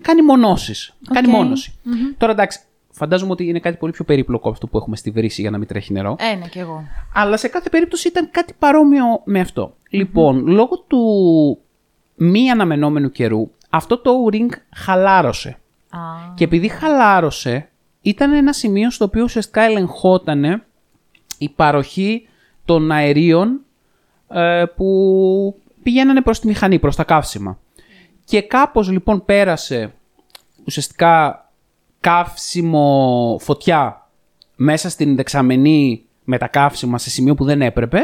κάνει μονώσεις. Okay. Κάνει μόνωση. Mm-hmm. Τώρα εντάξει, φαντάζομαι ότι είναι κάτι πολύ πιο περίπλοκο αυτό που έχουμε στη βρύση για να μην τρέχει νερό. Ένα κι εγώ. Αλλά σε κάθε περίπτωση ήταν κάτι παρόμοιο με αυτό. Mm-hmm. Λοιπόν, λόγω του μη αναμενόμενου καιρού, αυτό το O-ring χαλάρωσε. Ah. Και επειδή χαλάρωσε, ήταν ένα σημείο στο οποίο ουσιαστικά ελεγχότανε η παροχή των αερίων που πηγαίνανε προς τη μηχανή, προς τα καύσιμα. Και κάπως λοιπόν πέρασε ουσιαστικά καύσιμο φωτιά μέσα στην δεξαμενή με τα καύσιμα σε σημείο που δεν έπρεπε,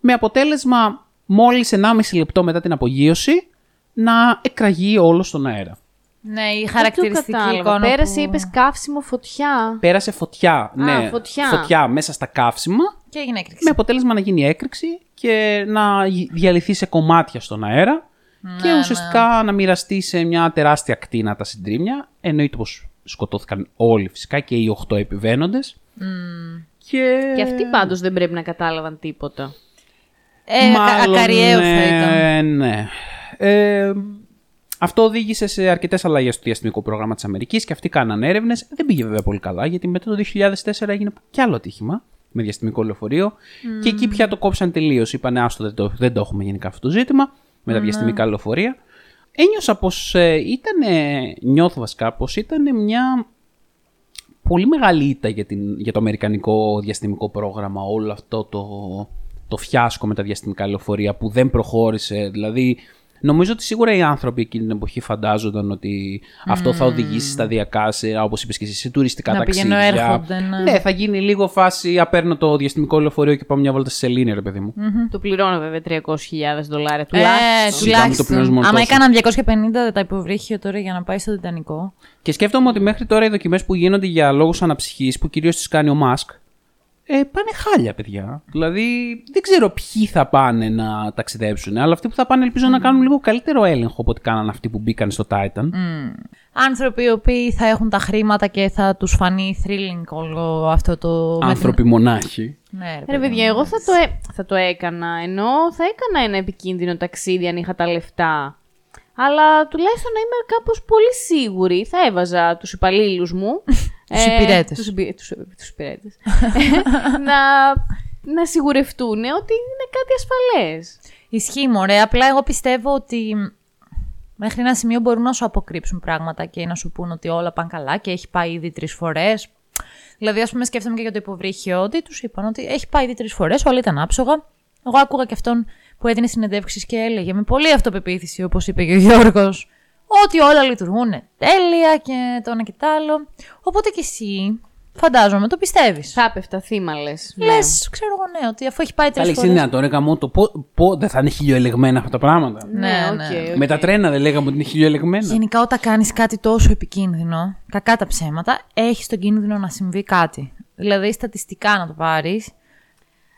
με αποτέλεσμα μόλις 1,5 λεπτό μετά την απογείωση να εκραγεί όλο στον αέρα. Ναι, η χαρακτηριστική εικόνα. Πέρασε, είπες καύσιμο φωτιά. Πέρασε φωτιά, ναι. Φωτιά μέσα στα καύσιμα. Και έγινε έκρηξη. Με αποτέλεσμα να γίνει έκρηξη και να διαλυθεί σε κομμάτια στον αέρα. Ναι, και ουσιαστικά να μοιραστεί σε μια τεράστια ακτίνα τα συντρίμμια. Εννοείται πως σκοτώθηκαν όλοι φυσικά και οι 8 επιβαίνοντες. Mm. Και αυτοί πάντως δεν πρέπει να κατάλαβαν τίποτα. Ακαριέως θα ήταν. Ναι. Αυτό οδήγησε σε αρκετές αλλαγές στο διαστημικό πρόγραμμα της Αμερικής και αυτοί κάνανε έρευνες. Δεν πήγε βέβαια πολύ καλά, γιατί μετά το 2004 έγινε κι άλλο ατύχημα με διαστημικό λεωφορείο. Mm. Και εκεί πια το κόψαν τελείως. Είπανε, άστο, δεν το έχουμε γενικά αυτό το ζήτημα με τα διαστημικά λεωφορεία. Ένιωσα πως ήταν μια πολύ μεγάλη ήττα για το αμερικανικό διαστημικό πρόγραμμα, όλο αυτό το φιάσκο με τα διαστημικά λεωφορεία που δεν προχώρησε. Δηλαδή, νομίζω ότι σίγουρα οι άνθρωποι εκείνη την εποχή φαντάζονταν ότι αυτό θα οδηγήσει σταδιακά σε, όπως είπες και εσύ, σε τουριστικά ταξίδια. Έρχονται, ναι, θα γίνει λίγο φάση. Παίρνω το διαστημικό λεωφορείο και πάω μια βόλτα στη Σελήνη, ρε παιδί μου. Mm-hmm. Το πληρώνω βέβαια $300,000 τουλάχιστον. Άμα έκαναν 250 τα υποβρύχια τώρα για να πάει στο Τιτανικό. Και σκέφτομαι ότι μέχρι τώρα οι δοκιμές που γίνονται για λόγους αναψυχής, που κυρίως τις κάνει ο Μάσκ, πάνε χάλια, παιδιά. Δηλαδή, δεν ξέρω ποιοι θα πάνε να ταξιδέψουν, αλλά αυτοί που θα πάνε ελπίζω να κάνουν λίγο καλύτερο έλεγχο από ό,τι κάναν αυτοί που μπήκαν στο Titan. Mm. Άνθρωποι οι οποίοι θα έχουν τα χρήματα και θα τους φανεί thrilling όλο αυτό το... Άνθρωποι μονάχοι. Ναι, ρε παιδιά, εγώ θα το έκανα, ενώ θα έκανα ένα επικίνδυνο ταξίδι αν είχα τα λεφτά. Αλλά τουλάχιστον να είμαι κάπως πολύ σίγουρη. Θα έβαζα τους υπαλλήλους μου... Τους υπηρέτες. να σιγουρευτούν ότι είναι κάτι ασφαλές. Ισχύει, μωρέ. Απλά εγώ πιστεύω ότι μέχρι ένα σημείο μπορούν να σου αποκρύψουν πράγματα και να σου πούν ότι όλα πάνε καλά και έχει πάει ήδη 3 φορές. Δηλαδή, ας πούμε, σκέφτομαι και για το υποβρύχιο ότι τους είπαν ότι έχει πάει ήδη 3 φορές, όλα ήταν άψογα. Εγώ άκουγα και αυτόν που έδινε συνεντεύξεις και έλεγε με πολύ αυτοπεποίθηση, όπως είπε και ο Γιώργος, ότι όλα λειτουργούν τέλεια και το ένα και το άλλο. Οπότε και εσύ, φαντάζομαι, το πιστεύεις. Θα πέφτα θύμα, λες. Λες, ξέρω εγώ, ναι, ότι αφού έχει πάει 3 φορές. Αλεξή, ναι, το έκανα το πότε δεν θα είναι χιλιοελεγμένα αυτά τα πράγματα. Ναι. Με τα τρένα δεν λέγαμε ότι είναι χιλιοελεγμένα. Γενικά, όταν κάνεις κάτι τόσο επικίνδυνο, κακά τα ψέματα, έχεις τον κίνδυνο να συμβεί κάτι. Δηλαδή, στατιστικά να το πάρεις.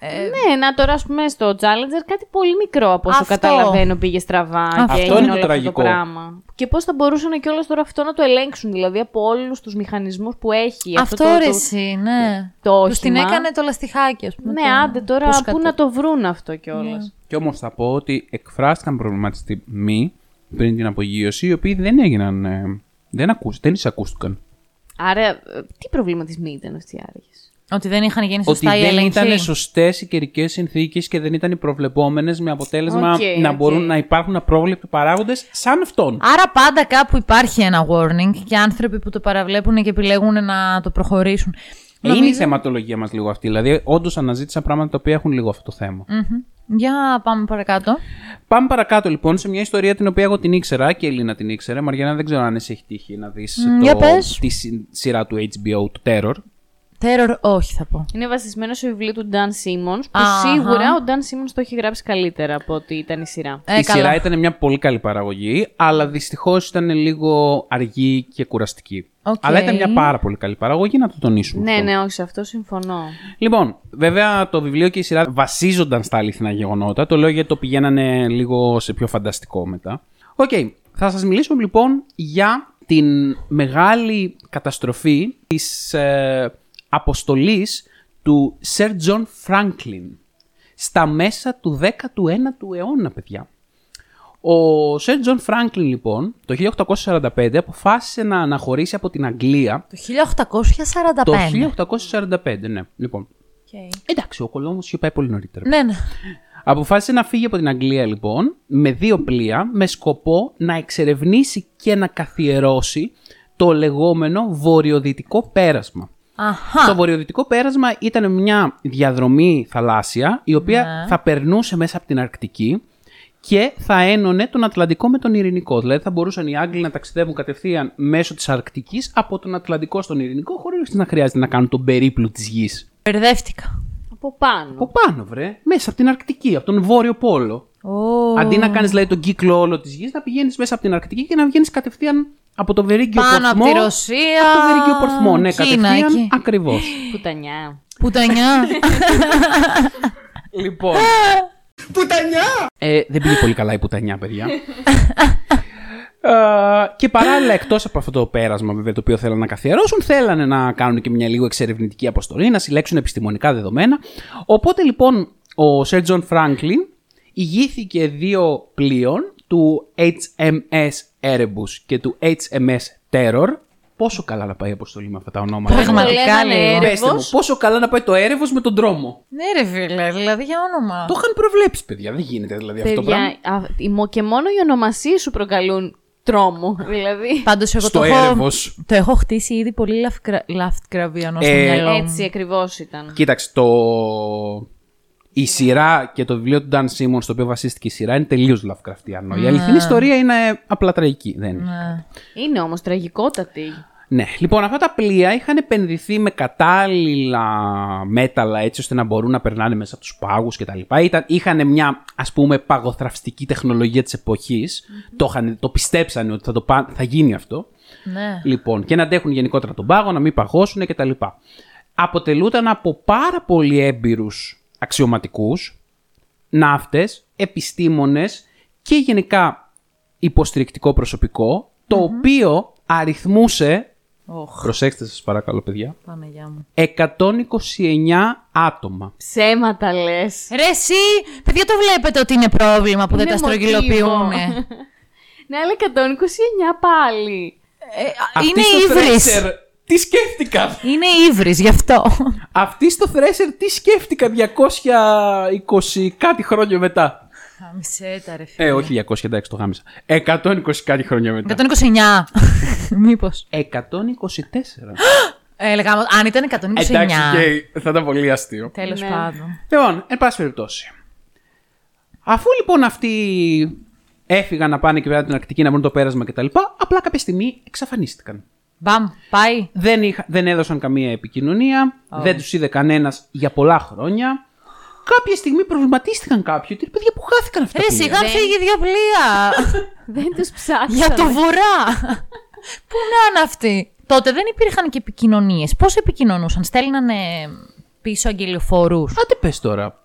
Ναι, να τώρα ας πούμε στο Challenger κάτι πολύ μικρό από όσο καταλαβαίνω πήγε στραβά και έγινε όλο αυτό το πράγμα. Και πώς θα μπορούσαν κιόλας τώρα αυτό να το ελέγξουν, δηλαδή από όλους τους μηχανισμούς που έχει. Αυτό τους την έκανε το λαστιχάκι, ας πούμε. Ναι, άντε τώρα πού να το βρουν αυτό κιόλας. Ναι. Και όμως θα πω ότι εκφράστηκαν προβληματισμοί πριν την απογείωση, οι οποίοι δεν έγιναν, δεν εισακούστηκαν. Άρα, τι προβληματισμοί ήταν αυτοί οι άραγες? Ότι δεν είχαν γίνει σωστά οι έλεγχοι. Ότι δεν ήταν σωστές οι καιρικές συνθήκες και δεν ήταν οι προβλεπόμενες, με αποτέλεσμα να μπορούν να υπάρχουν απρόβλεπτοι παράγοντες σαν αυτόν. Άρα πάντα κάπου υπάρχει ένα warning και άνθρωποι που το παραβλέπουν και επιλέγουν να το προχωρήσουν. Είναι η θεματολογία μας λίγο αυτή. Δηλαδή, όντως αναζήτησα πράγματα τα οποία έχουν λίγο αυτό το θέμα. Mm-hmm. Για πάμε παρακάτω. Πάμε παρακάτω λοιπόν σε μια ιστορία την οποία εγώ την ήξερα και η Λίνα την ήξερε. Μαριανά, δεν ξέρω αν εσύ έχει τύχει να δεις τη σειρά του HBO του Terror. Terror, όχι θα πω. Είναι βασισμένο στο βιβλίο του Dan Simmons, που σίγουρα ο Dan Simmons το έχει γράψει καλύτερα από ότι ήταν η σειρά. Η σειρά ήταν μια πολύ καλή παραγωγή, αλλά δυστυχώς ήταν λίγο αργή και κουραστική. Okay. Αλλά ήταν μια πάρα πολύ καλή παραγωγή, να το τονίσουμε. Ναι, ναι, όχι, σε αυτό συμφωνώ. Λοιπόν, βέβαια το βιβλίο και η σειρά βασίζονταν στα αληθινά γεγονότα. Το λέω γιατί το πηγαίνανε λίγο σε πιο φανταστικό μετά. Οκ, θα σας μιλήσουμε λοιπόν για την μεγάλη καταστροφή της αποστολής του Sir John Franklin στα μέσα του 19ου αιώνα, παιδιά. Ο Sir John Franklin, λοιπόν, το 1845 αποφάσισε να αναχωρήσει από την Αγγλία. Το 1845, ναι. Λοιπόν, εντάξει, ο Κολόμβος είχε πάει πολύ νωρίτερα. Ναι, ναι. Αποφάσισε να φύγει από την Αγγλία, λοιπόν, με δύο πλοία, με σκοπό να εξερευνήσει και να καθιερώσει το λεγόμενο βορειοδυτικό πέρασμα. Αχα. Το βορειοδυτικό πέρασμα ήταν μια διαδρομή θαλάσσια, η οποία θα περνούσε μέσα από την Αρκτική και θα ένωνε τον Ατλαντικό με τον Ειρηνικό. Δηλαδή θα μπορούσαν οι Άγγλοι να ταξιδεύουν κατευθείαν μέσω της Αρκτικής από τον Ατλαντικό στον Ειρηνικό, χωρίς να χρειάζεται να κάνουν τον περίπλου της γης. Μπερδεύτηκα. Από πάνω. Από πάνω, βρε. Μέσα από την Αρκτική, από τον Βόρειο Πόλο. Oh. Αντί να κάνεις δηλαδή τον κύκλο όλο της γης, να πηγαίνεις μέσα από την Αρκτική και να βγαίνεις κατευθείαν. Από το Βερίγιο Πορθμό. Πάνω από τη Ρωσία. Από το Βερίγιο Πορθμό, ναι, κατευθείαν. Ακριβώς. Πουτανιά. Πουτανιά. Λοιπόν. Πουτανιά! Δεν πήγε πολύ καλά η πουτανιά, παιδιά. Και παράλληλα, εκτός από αυτό το πέρασμα, βέβαια, το οποίο θέλανε να καθιερώσουν, θέλανε να κάνουν και μια λίγο εξερευνητική αποστολή, να συλλέξουν επιστημονικά δεδομένα. Οπότε, λοιπόν, ο Sir John Franklin ηγήθηκε δύο πλοίων, του HMS Erebus και του HMS Terror. Πόσο καλά να πάει η αποστολή με αυτά τα ονόματα. Πραγματικά λέει. Πέστε μου, πόσο καλά να πάει το Έρεβος με τον Δρόμο. Ναι, ρε φίλε, δηλαδή για όνομα. Το είχαν προβλέψει, παιδιά. Δεν γίνεται δηλαδή αυτό το πράγμα. Και μόνο οι ονομασίες σου προκαλούν τρόμο. Δηλαδή. Πάντως εγώ το έχω χτίσει ήδη πολύ λαφτκραβιανό στο μυαλό. Έτσι ακριβώς ήταν. Κοίταξε το. Η σειρά και το βιβλίο του Dan Simmons, στο οποίο βασίστηκε η σειρά, είναι τελείως λαφκραφτιανό. Η αληθινή ιστορία είναι απλά τραγική. Δεν είναι. Είναι όμως τραγικότατη. Ναι. Λοιπόν, αυτά τα πλοία είχαν επενδυθεί με κατάλληλα μέταλλα έτσι ώστε να μπορούν να περνάνε μέσα από τους πάγους κτλ. Είχαν μια, ας πούμε, παγοθραυστική τεχνολογία της εποχής. Το πιστέψανε ότι θα γίνει αυτό. Ναι. Λοιπόν, και να αντέχουν γενικότερα τον πάγο, να μην παγώσουν κτλ. Αποτελούταν από πάρα πολύ έμπειρους αξιωματικούς, ναύτες, επιστήμονες και γενικά υποστηρικτικό προσωπικό, το οποίο αριθμούσε, προσέξτε σας παρακαλώ παιδιά, 129 άτομα. Ψέματα λες. Ρε εσύ, παιδιά, το βλέπετε ότι είναι πρόβλημα που είναι, δεν τα στρογγυλοποιούν. Ναι, αλλά 129 πάλι. Είναι ύβρις. Τι σκέφτηκα! Είναι ύβρις, γι' αυτό. Αυτή στο Thresher τι σκέφτηκα 220 κάτι χρόνια μετά. Χάμισε τα ρε φίλε. Όχι 200, εντάξει, το χάμισα. 120 κάτι χρόνια μετά. 129. Μήπως. 124. Αν ήταν 129. Εντάξει, και θα ήταν πολύ αστείο. Τέλος πάντων. Λοιπόν, εν πάση περιπτώσει. Αφού λοιπόν αυτοί έφυγαν να πάνε και πέρα την Αρκτική να βρουν το πέρασμα κτλ., απλά κάποια στιγμή εξαφανίστηκαν. Μπαμ, πάει. Δεν έδωσαν καμία επικοινωνία, δεν τους είδε κανένας για πολλά χρόνια. Κάποια στιγμή προβληματίστηκαν κάποιοι, ότι παιδιά που χάθηκαν αυτά τα πλοία. Σιγά φύγει δύο πλοία. Δεν τους ψάξανε. Για το βορρά. Πού να είναι αυτοί. Τότε δεν υπήρχαν και επικοινωνίες. Πώς επικοινωνούσαν, στέλνανε πίσω αγγελιοφόρους. Άντε πες τώρα,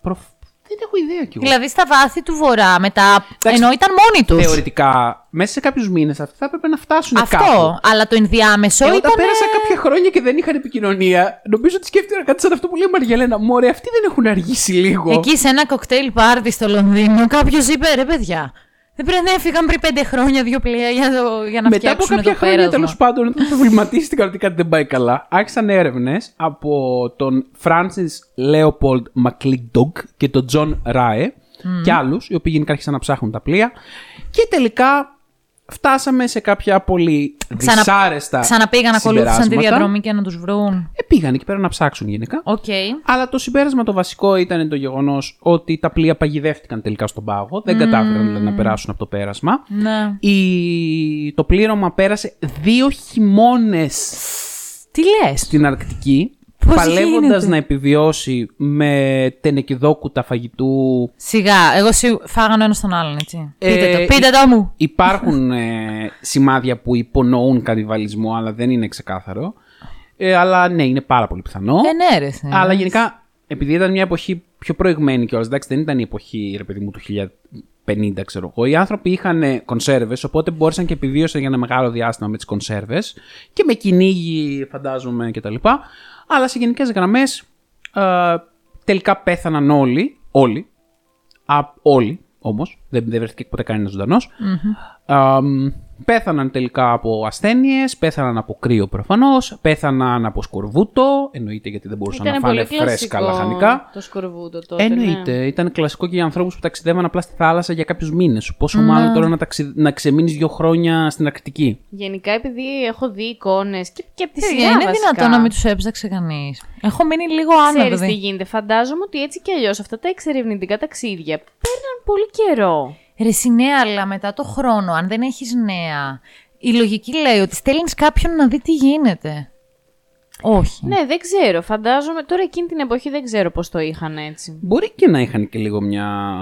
δεν έχω ιδέα κι εγώ. Δηλαδή στα βάθη του βορρά μετά. Ενώ ήταν μόνοι τους. Θεωρητικά μέσα σε κάποιους μήνες αυτοί θα έπρεπε να φτάσουν κάπου. Αυτό. Αλλά το ενδιάμεσο ήταν. Όταν πέρασαν κάποια χρόνια και δεν είχαν επικοινωνία, νομίζω ότι σκέφτηκαν κάτι σαν αυτό που λέει η Μαριαλένα. Μωρέ, αυτοί δεν έχουν αργήσει λίγο. Εκεί σε ένα κοκτέιλ πάρτι στο Λονδίνο κάποιος είπε: ρε παιδιά, Δεν πρέπει να έφυγαν πριν 5 χρόνια, 2 πλοία για να φτιάξουν το πέρασμα. Μετά από κάποια χρόνια, τέλος πάντων, προβληματίστηκαν ότι κάτι δεν πάει καλά. Άρχισαν έρευνες από τον Francis Leopold McClintock και τον John Rae και άλλους, οι οποίοι γενικά άρχισαν να ψάχνουν τα πλοία. Και τελικά φτάσαμε σε κάποια πολύ δυσάρεστα. Ξαναπήγαν να ακολούθησαν τη διαδρομή και να τους βρουν. Πήγαν εκεί πέρα να ψάξουν γενικά. Okay. Αλλά το συμπέρασμα το βασικό ήταν το γεγονός ότι τα πλοία παγιδεύτηκαν τελικά στον πάγο. Δεν κατάφεραν να περάσουν από το πέρασμα. Ναι. Το πλήρωμα πέρασε 2 χειμώνες. Τι λες? Στην Αρκτική. Παλεύοντας να επιβιώσει με τενεκιδόκουτα φαγητού. Σιγά, εγώ φάγανε ένα στον άλλον, έτσι. Πείτε το μου. Υπάρχουν σημάδια που υπονοούν κανιβαλισμό, αλλά δεν είναι ξεκάθαρο. Αλλά ναι, είναι πάρα πολύ πιθανό. Αλλά γενικά, επειδή ήταν μια εποχή πιο προηγμένη κιόλας, εντάξει, δεν ήταν η εποχή, ρε παιδί μου, του 1050, ξέρω εγώ. Οι άνθρωποι είχαν κονσέρβες, οπότε μπόρεσαν και επιβίωσαν για ένα μεγάλο διάστημα με τις κονσέρβες και με κυνήγι, φαντάζομαι, κτλ. Αλλά σε γενικές γραμμές τελικά πέθαναν όλοι. Όλοι. Όλοι όμως. Δεν βρέθηκε ποτέ κανένας ζωντανός. Πέθαναν τελικά από ασθένειες. Πέθαναν από κρύο προφανώς. Πέθαναν από σκορβούτο. Εννοείται, γιατί δεν μπορούσαν να φάνε φρέσκα λαχανικά. Το σκορβούτο τότε. Εννοείται. Ναι. Ήταν κλασικό και για ανθρώπους που ταξιδεύαν απλά στη θάλασσα για κάποιους μήνες. Πόσο μάλλον τώρα να ξεμείνεις 2 χρόνια στην Αρκτική. Γενικά, επειδή έχω δει εικόνες και από τη σειρά. Είναι δυνατόν να μην τους έψαξε κανείς. Έχω μείνει λίγο άνετα. Ξέρεις τι γίνεται. Φαντάζομαι ότι έτσι κι αλλιώς αυτά τα εξερευνητικά ταξίδια παίρναν πολύ καιρό. Ρε συνέα, αλλά μετά το χρόνο, αν δεν έχεις νέα, η λογική λέει ότι στέλνεις κάποιον να δει τι γίνεται. Όχι. Ναι, δεν ξέρω. Φαντάζομαι τώρα εκείνη την εποχή δεν ξέρω πώς το είχαν έτσι. Μπορεί και να είχαν και λίγο μια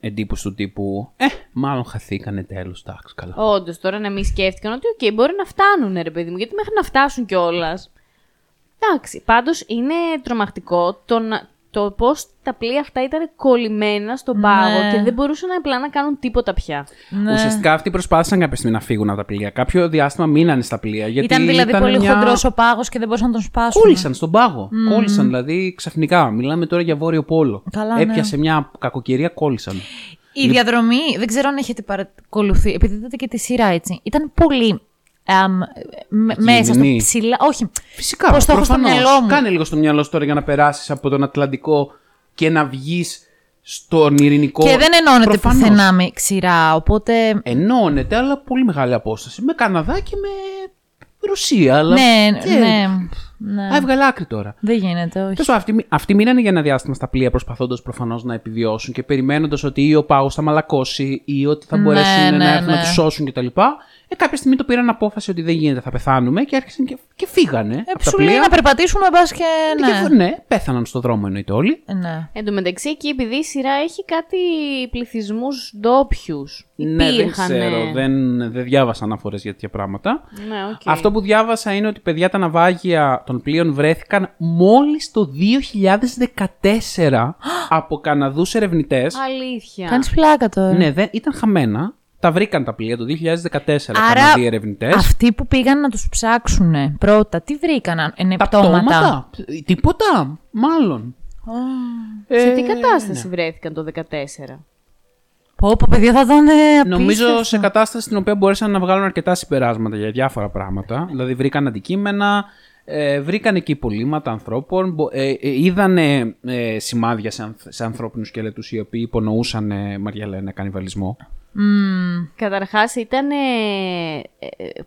εντύπωση του τύπου μάλλον χαθήκανε τέλος, εντάξει, καλά. Όντως, τώρα να μην σκέφτηκαν ότι οκ, μπορεί να φτάνουνε, ρε παιδί μου, γιατί μέχρι να φτάσουν κιόλας. Εντάξει, πάντως είναι τρομακτικό το πώς τα πλοία αυτά ήταν κολλημένα στον πάγο και δεν μπορούσαν απλά να κάνουν τίποτα πια. Ναι. Ουσιαστικά αυτοί προσπάθησαν κάποια στιγμή να φύγουν από τα πλοία. Κάποιο διάστημα μείνανε στα πλοία. Γιατί ήταν δηλαδή πολύ χοντρός ο πάγος και δεν μπορούσαν να τον σπάσουν. Κόλλησαν στον πάγο. Κόλλησαν δηλαδή ξαφνικά. Μιλάμε τώρα για Βόρειο Πόλο. Καλά, έπιασε μια κακοκαιρία, κόλλησαν. Η διαδρομή, δεν ξέρω αν έχετε παρακολουθεί, επειδή είδατε και τη σειρά έτσι, ήταν πολύ. Μέσα στο ψηλά. Όχι. Φυσικά. Πώς το έχω στο μυαλό μου. Κάνε λίγο στο μυαλό σου τώρα για να περάσεις από τον Ατλαντικό και να βγεις στον Ειρηνικό. Και δεν ενώνεται πουθενά με ξηρά. Οπότε. Ενώνεται, αλλά πολύ μεγάλη απόσταση. Με Καναδά και με Ρωσία. Αλλά... Ναι. Έβγαλε άκρη τώρα. Δεν γίνεται, όχι. Τόσο, αυτοί μείνανε για ένα διάστημα στα πλοία προσπαθώντας προφανώς να επιβιώσουν και περιμένοντας ότι ή ο πάγος θα μαλακώσει ή ότι θα μπορέσουν να έρθουν να τους σώσουν κτλ. Κάποια στιγμή το πήραν απόφαση ότι δεν γίνεται, θα πεθάνουμε και άρχισαν και φύγανε. Σου λέει να περπατήσουμε, μπας και. Ναι, πέθαναν στον δρόμο εννοείται όλοι. Ναι. Εν τω μεταξύ, εκεί επειδή η σειρά έχει κάτι πληθυσμούς ντόπιους. Ναι, δεν ξέρω. Δεν διάβασα αναφορές για τέτοια πράγματα. Ναι, okay. Αυτό που διάβασα είναι ότι παιδιά τα ναυάγια των πλοίων βρέθηκαν μόλις το 2014 από Καναδούς ερευνητές. Αλήθεια. Κάνεις πλάκα τώρα. Ναι, ήταν χαμένα. Τα βρήκαν τα πλοία το 2014. Άρα, οι ερευνητές. Αυτοί που πήγαν να τους ψάξουν πρώτα, τι βρήκαν, πτώματα. Τίποτα, μάλλον. Σε τι κατάσταση βρέθηκαν το 2014. Πω, παιδιά, θα ήταν απίστευτο. Νομίζω σε κατάσταση στην οποία μπορέσαν να βγάλουν αρκετά συμπεράσματα για διάφορα πράγματα. Δηλαδή, βρήκαν αντικείμενα, βρήκαν εκεί υπολείμματα ανθρώπων, είδαν σημάδια σε ανθρώπινους σκελετούς οι οποίοι υπονοούσαν, Μαριαλένα, κανιβαλισμό. Καταρχάς ήταν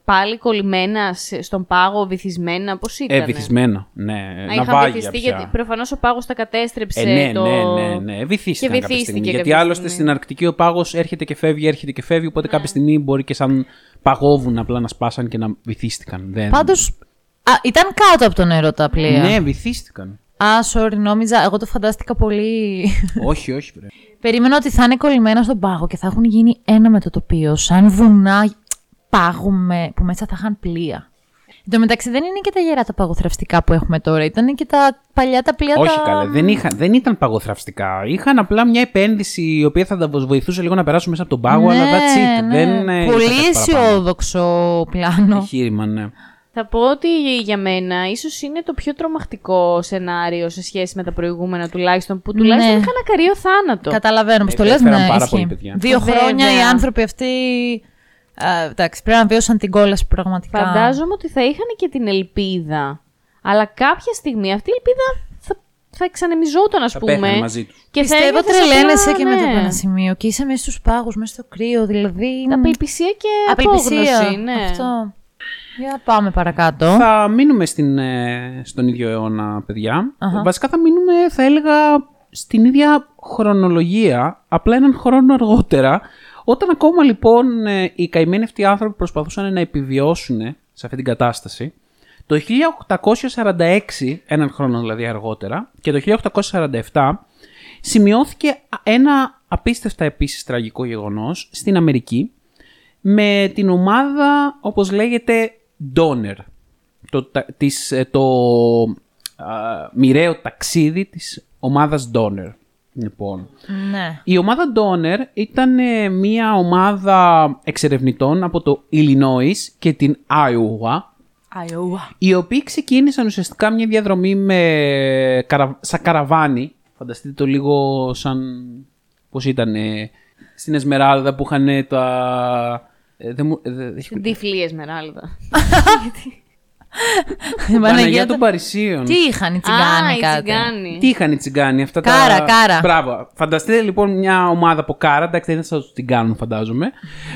πάλι κολλημένα στον πάγο, βυθισμένα, πώς ήταν. Βυθισμένα, ναι. Είχαν βυθιστεί, γιατί προφανώς ο πάγος τα κατέστρεψε. Ναι. Βυθίστηκαν κάποια στιγμή. Γιατί άλλωστε στην Αρκτική ο πάγος έρχεται και φεύγει, οπότε κάποια στιγμή μπορεί και σαν παγόβουν απλά να σπάσαν και να βυθίστηκαν. Πάντως ήταν κάτω από το νερό τα πλοία. Ναι, βυθίστηκαν. Sorry, νόμιζα. Εγώ το φαντάστηκα πολύ. Όχι, πρέπει. Περίμενα ότι θα είναι κολλημένα στον πάγο και θα έχουν γίνει ένα με το τοπίο, σαν βουνά πάγου που μέσα θα είχαν πλοία. Εν τω μεταξύ, δεν είναι και τα γερά τα παγοθραυστικά που έχουμε τώρα, ήταν και τα παλιά τα πλοία. Όχι, καλά. Δεν ήταν παγοθραυστικά. Είχαν απλά μια επένδυση η οποία θα τα βοηθούσε λίγο να περάσουν μέσα από τον πάγο, αλλά that's it. Πολύ αισιόδοξο πλάνο. Εγχείρημα, ναι. Θα πω ότι για μένα ίσως είναι το πιο τρομακτικό σενάριο σε σχέση με τα προηγούμενα τουλάχιστον, που τουλάχιστον είχαν ακαρίο θάνατο. Καταλαβαίνω, πως το λες, ναι, ισχύει. Δύο χρόνια οι άνθρωποι αυτοί... εντάξει, πρέπει να βιώσαν την κόλαση πραγματικά. Φαντάζομαι ότι θα είχαν και την ελπίδα. Αλλά κάποια στιγμή αυτή η ελπίδα θα εξανεμιζόταν, ας πούμε. Μαζί τους. Και πιστεύω τρελαίνεσαι και μετά από ένα σημείο. Και είσαι μέσα στους πάγους, μέσα στο κρύο, δηλαδή. Απελπισία και απόγνωση, ναι. Αυτό. Για πάμε παρακάτω. Θα μείνουμε στον ίδιο αιώνα, παιδιά. Uh-huh. Βασικά θα μείνουμε, θα έλεγα, στην ίδια χρονολογία, απλά έναν χρόνο αργότερα. Όταν ακόμα λοιπόν οι καημένοι αυτοί άνθρωποι προσπαθούσαν να επιβιώσουν σε αυτή την κατάσταση, το 1846, έναν χρόνο δηλαδή αργότερα, και το 1847 σημειώθηκε ένα απίστευτα επίσης τραγικό γεγονός στην Αμερική, με την ομάδα, όπως λέγεται, Donner, μοιραίο ταξίδι της ομάδας Donner. Λοιπόν. Ναι. Η ομάδα Donner ήταν μια ομάδα εξερευνητών από το Illinois και την Iowa. Οι οποίοι ξεκίνησαν ουσιαστικά μια διαδρομή σαν καραβάνι. Φανταστείτε το λίγο σαν πώς ήταν στην Εσμεράλδα που είχαν τα... Την τυφλή Εσμεράλδα. Η Παναγία των Παρισίων. Τι είχαν οι τσιγκάνοι Τι είχαν οι τσιγκάνοι αυτά τα... Κάρα. Μπράβο. Φανταστείτε λοιπόν μια ομάδα από κάρα. Εντάξει, δεν θα τους τσιγκάνουν, φαντάζομαι.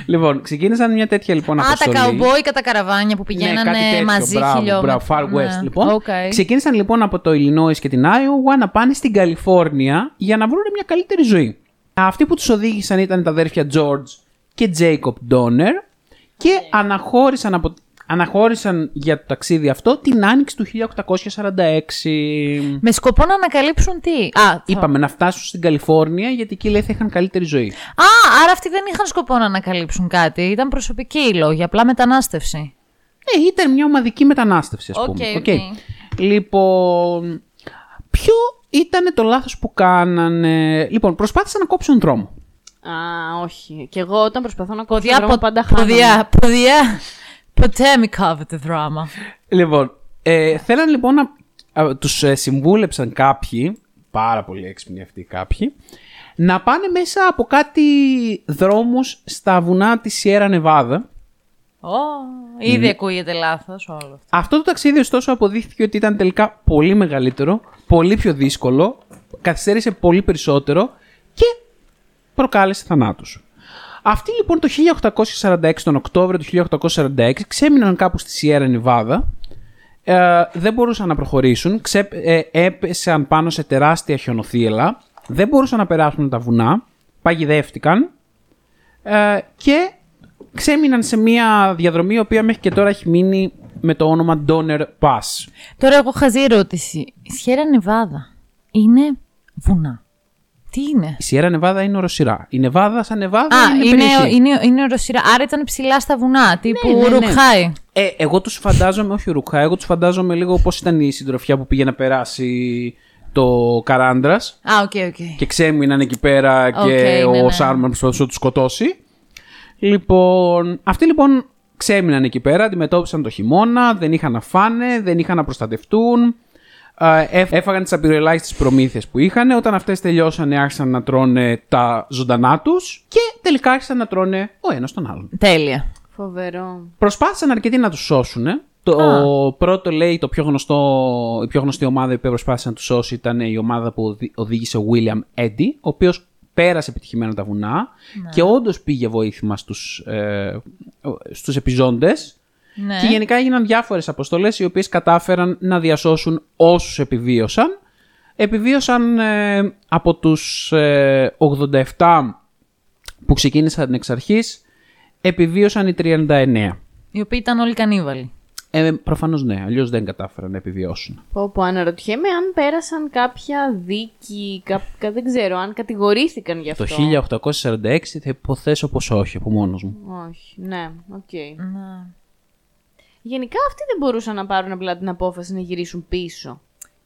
Λοιπόν, ξεκίνησαν μια τέτοια λοιπόν αποστολή. Α, τα καουμπόι και τα καραβάνια που πηγαίνανε μαζί χιλιόμετρα. Μπράβο, Far West λοιπόν. Ξεκίνησαν λοιπόν από το Illinois και την Iowa να πάνε στην Καλιφόρνια για να βρουν μια καλύτερη ζωή. Αυτοί που τους οδήγησαν ήταν τα αδέρφια George και Jacob Donner και αναχώρησαν για το ταξίδι αυτό την άνοιξη του 1846. Με σκοπό να ανακαλύψουν τι? Είπαμε να φτάσουν στην Καλιφόρνια γιατί εκεί λέει θα είχαν καλύτερη ζωή. Άρα αυτοί δεν είχαν σκοπό να ανακαλύψουν κάτι. Ήταν προσωπική η λόγη, απλά μετανάστευση. Ναι, ήταν μια ομαδική μετανάστευση, ας πούμε. Okay. Λοιπόν, ποιο ήτανε το λάθος που κάνανε? Λοιπόν, προσπάθησαν να κόψουν δρόμο. Όχι. Και εγώ όταν προσπαθώ να κόψω δρόμο πάντα χάνομαι. Ποτέ μη κόβεται δράμα. Λοιπόν, θέλαν λοιπόν να τους συμβούλεψαν κάποιοι, πάρα πολύ έξυπνοι αυτοί κάποιοι, να πάνε μέσα από κάτι δρόμους στα βουνά της Σιέρα Νεβάδα. Ήδη ακούγεται λάθος όλο αυτό. Αυτό το ταξίδι ωστόσο αποδείχθηκε ότι ήταν τελικά πολύ μεγαλύτερο, πολύ πιο δύσκολο, καθυστέρησε πολύ περισσότερο και προκάλεσε θανάτους. Αυτοί λοιπόν το 1846, τον Οκτώβριο του 1846, ξέμειναν κάπου στη Σιέρα Νεβάδα, δεν μπορούσαν να προχωρήσουν, έπεσαν πάνω σε τεράστια χιονοθύελλα, δεν μπορούσαν να περάσουν τα βουνά, παγιδεύτηκαν και ξέμειναν σε μια διαδρομή, η οποία μέχρι και τώρα έχει μείνει με το όνομα Donner Pass. Τώρα εγώ είχα ζει ερώτηση. Η Σιέρα Νεβάδα είναι βουνά? Τι είναι? Η Σιέρα Νεβάδα είναι οροσειρά. Η Νεβάδα σαν Νεβάδα είναι οροσειρά. Άρα ήταν ψηλά στα βουνά, τύπου Ουρουκχάι. Εγώ τους φαντάζομαι, όχι Ουρουκχάι, εγώ τους φαντάζομαι λίγο πώς ήταν η συντροφιά που πήγε να περάσει το Καράντρας. Okay. Και ξέμειναν εκεί πέρα και ο Σάρμαν προσπαθούσε να τους σκοτώσει. Λοιπόν, αυτοί λοιπόν ξέμειναν εκεί πέρα, αντιμετώπισαν το χειμώνα, δεν είχαν να φάνε, δεν είχαν να προστατευτούν. Έφαγαν τις απειροελάχιστες προμήθειες που είχαν. Όταν αυτές τελειώσανε, άρχισαν να τρώνε τα ζωντανά τους και τελικά άρχισαν να τρώνε ο ένας τον άλλον. Τέλεια. Φοβερό. Προσπάθησαν αρκετοί να τους σώσουν. Το πρώτο, λέει, η πιο γνωστή ομάδα που προσπάθησε να τους σώσει ήταν η ομάδα που οδήγησε ο William Eddie, ο οποίος πέρασε επιτυχημένα τα βουνά και όντως πήγε βοήθημα στους επιζώντες. Ναι. Και γενικά έγιναν διάφορες αποστολές οι οποίες κατάφεραν να διασώσουν όσους επιβίωσαν. Επιβίωσαν από τους 87 που ξεκίνησαν εξ αρχής, επιβίωσαν οι 39. Οι οποίοι ήταν όλοι κανίβαλοι. Προφανώς ναι, αλλιώς δεν κατάφεραν να επιβιώσουν. Αναρωτιέμαι αν πέρασαν κάποια δίκη, δεν ξέρω, αν κατηγορήθηκαν γι' αυτό. Το 1846 θα υποθέσω πως όχι, από μόνος μου. Όχι, ναι, οκ. Γενικά αυτοί δεν μπορούσαν να πάρουν απλά την απόφαση να γυρίσουν πίσω.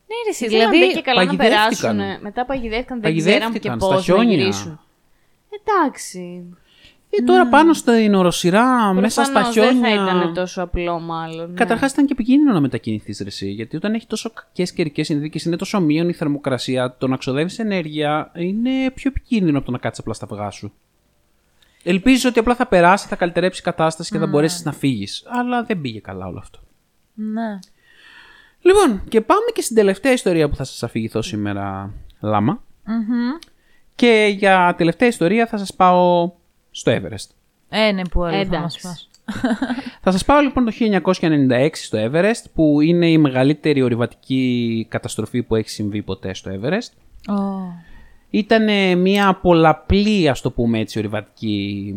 Ναι, ρε, δηλαδή και καλά να περάσουν. Μετά παγιδεύτηκαν, δεν ξέραν και πώς να γυρίσουν. Εντάξει. Τώρα πάνω στην οροσειρά, μέσα στα χιόνια. Δεν θα ήταν τόσο απλό, μάλλον. Ναι. Καταρχάς ήταν και επικίνδυνο να μετακινηθείς, ρε εσύ. Γιατί όταν έχει τόσο κακές καιρικές συνθήκες, είναι τόσο μείον η θερμοκρασία, το να ξοδεύεις ενέργεια, είναι πιο επικίνδυνο από το να κάτσεις απλά στα αυγά σου. Ελπίζεις ότι απλά θα περάσει, θα καλυτερέψει η κατάσταση και θα μπορέσεις να φύγεις. Αλλά δεν πήγε καλά όλο αυτό. Ναι. Λοιπόν, και πάμε και στην τελευταία ιστορία που θα σας αφηγηθώ σήμερα, Λάμα. Mm-hmm. Και για τελευταία ιστορία θα σας πάω στο Everest. Ναι, που άλλο θα μας πας. Θα σας πάω λοιπόν το 1996 στο Everest, που είναι η μεγαλύτερη ορειβατική καταστροφή που έχει συμβεί ποτέ στο Everest. Ήταν μια πολλαπλή, ας το πούμε έτσι, ορειβατική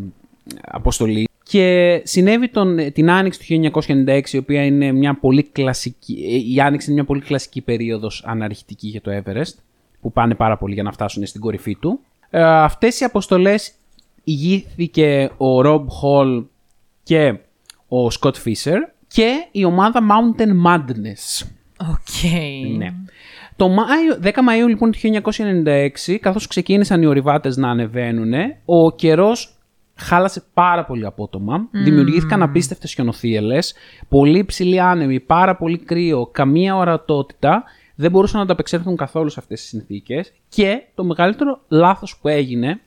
αποστολή. Και συνέβη την Άνοιξη του 1996, η οποία είναι μια πολύ κλασική. Η Άνοιξη είναι μια πολύ κλασική περίοδος αναρχητική για το Everest, που πάνε πάρα πολύ για να φτάσουν στην κορυφή του. Αυτές οι αποστολές ηγήθηκε ο Rob Hall και ο Scott Fisher και η ομάδα Mountain Madness. Okay. Ναι. Το 10 Μαΐου λοιπόν του 1996, καθώς ξεκίνησαν οι ορειβάτες να ανεβαίνουν, ο καιρός χάλασε πάρα πολύ απότομα. Δημιουργήθηκαν απίστευτες χιονοθύελες, πολύ ψηλή άνεμη, πάρα πολύ κρύο, καμία ορατότητα. Δεν μπορούσαν να ανταπεξέλθουν καθόλου σε αυτές τις συνθήκες. Και το μεγαλύτερο λάθος που έγινε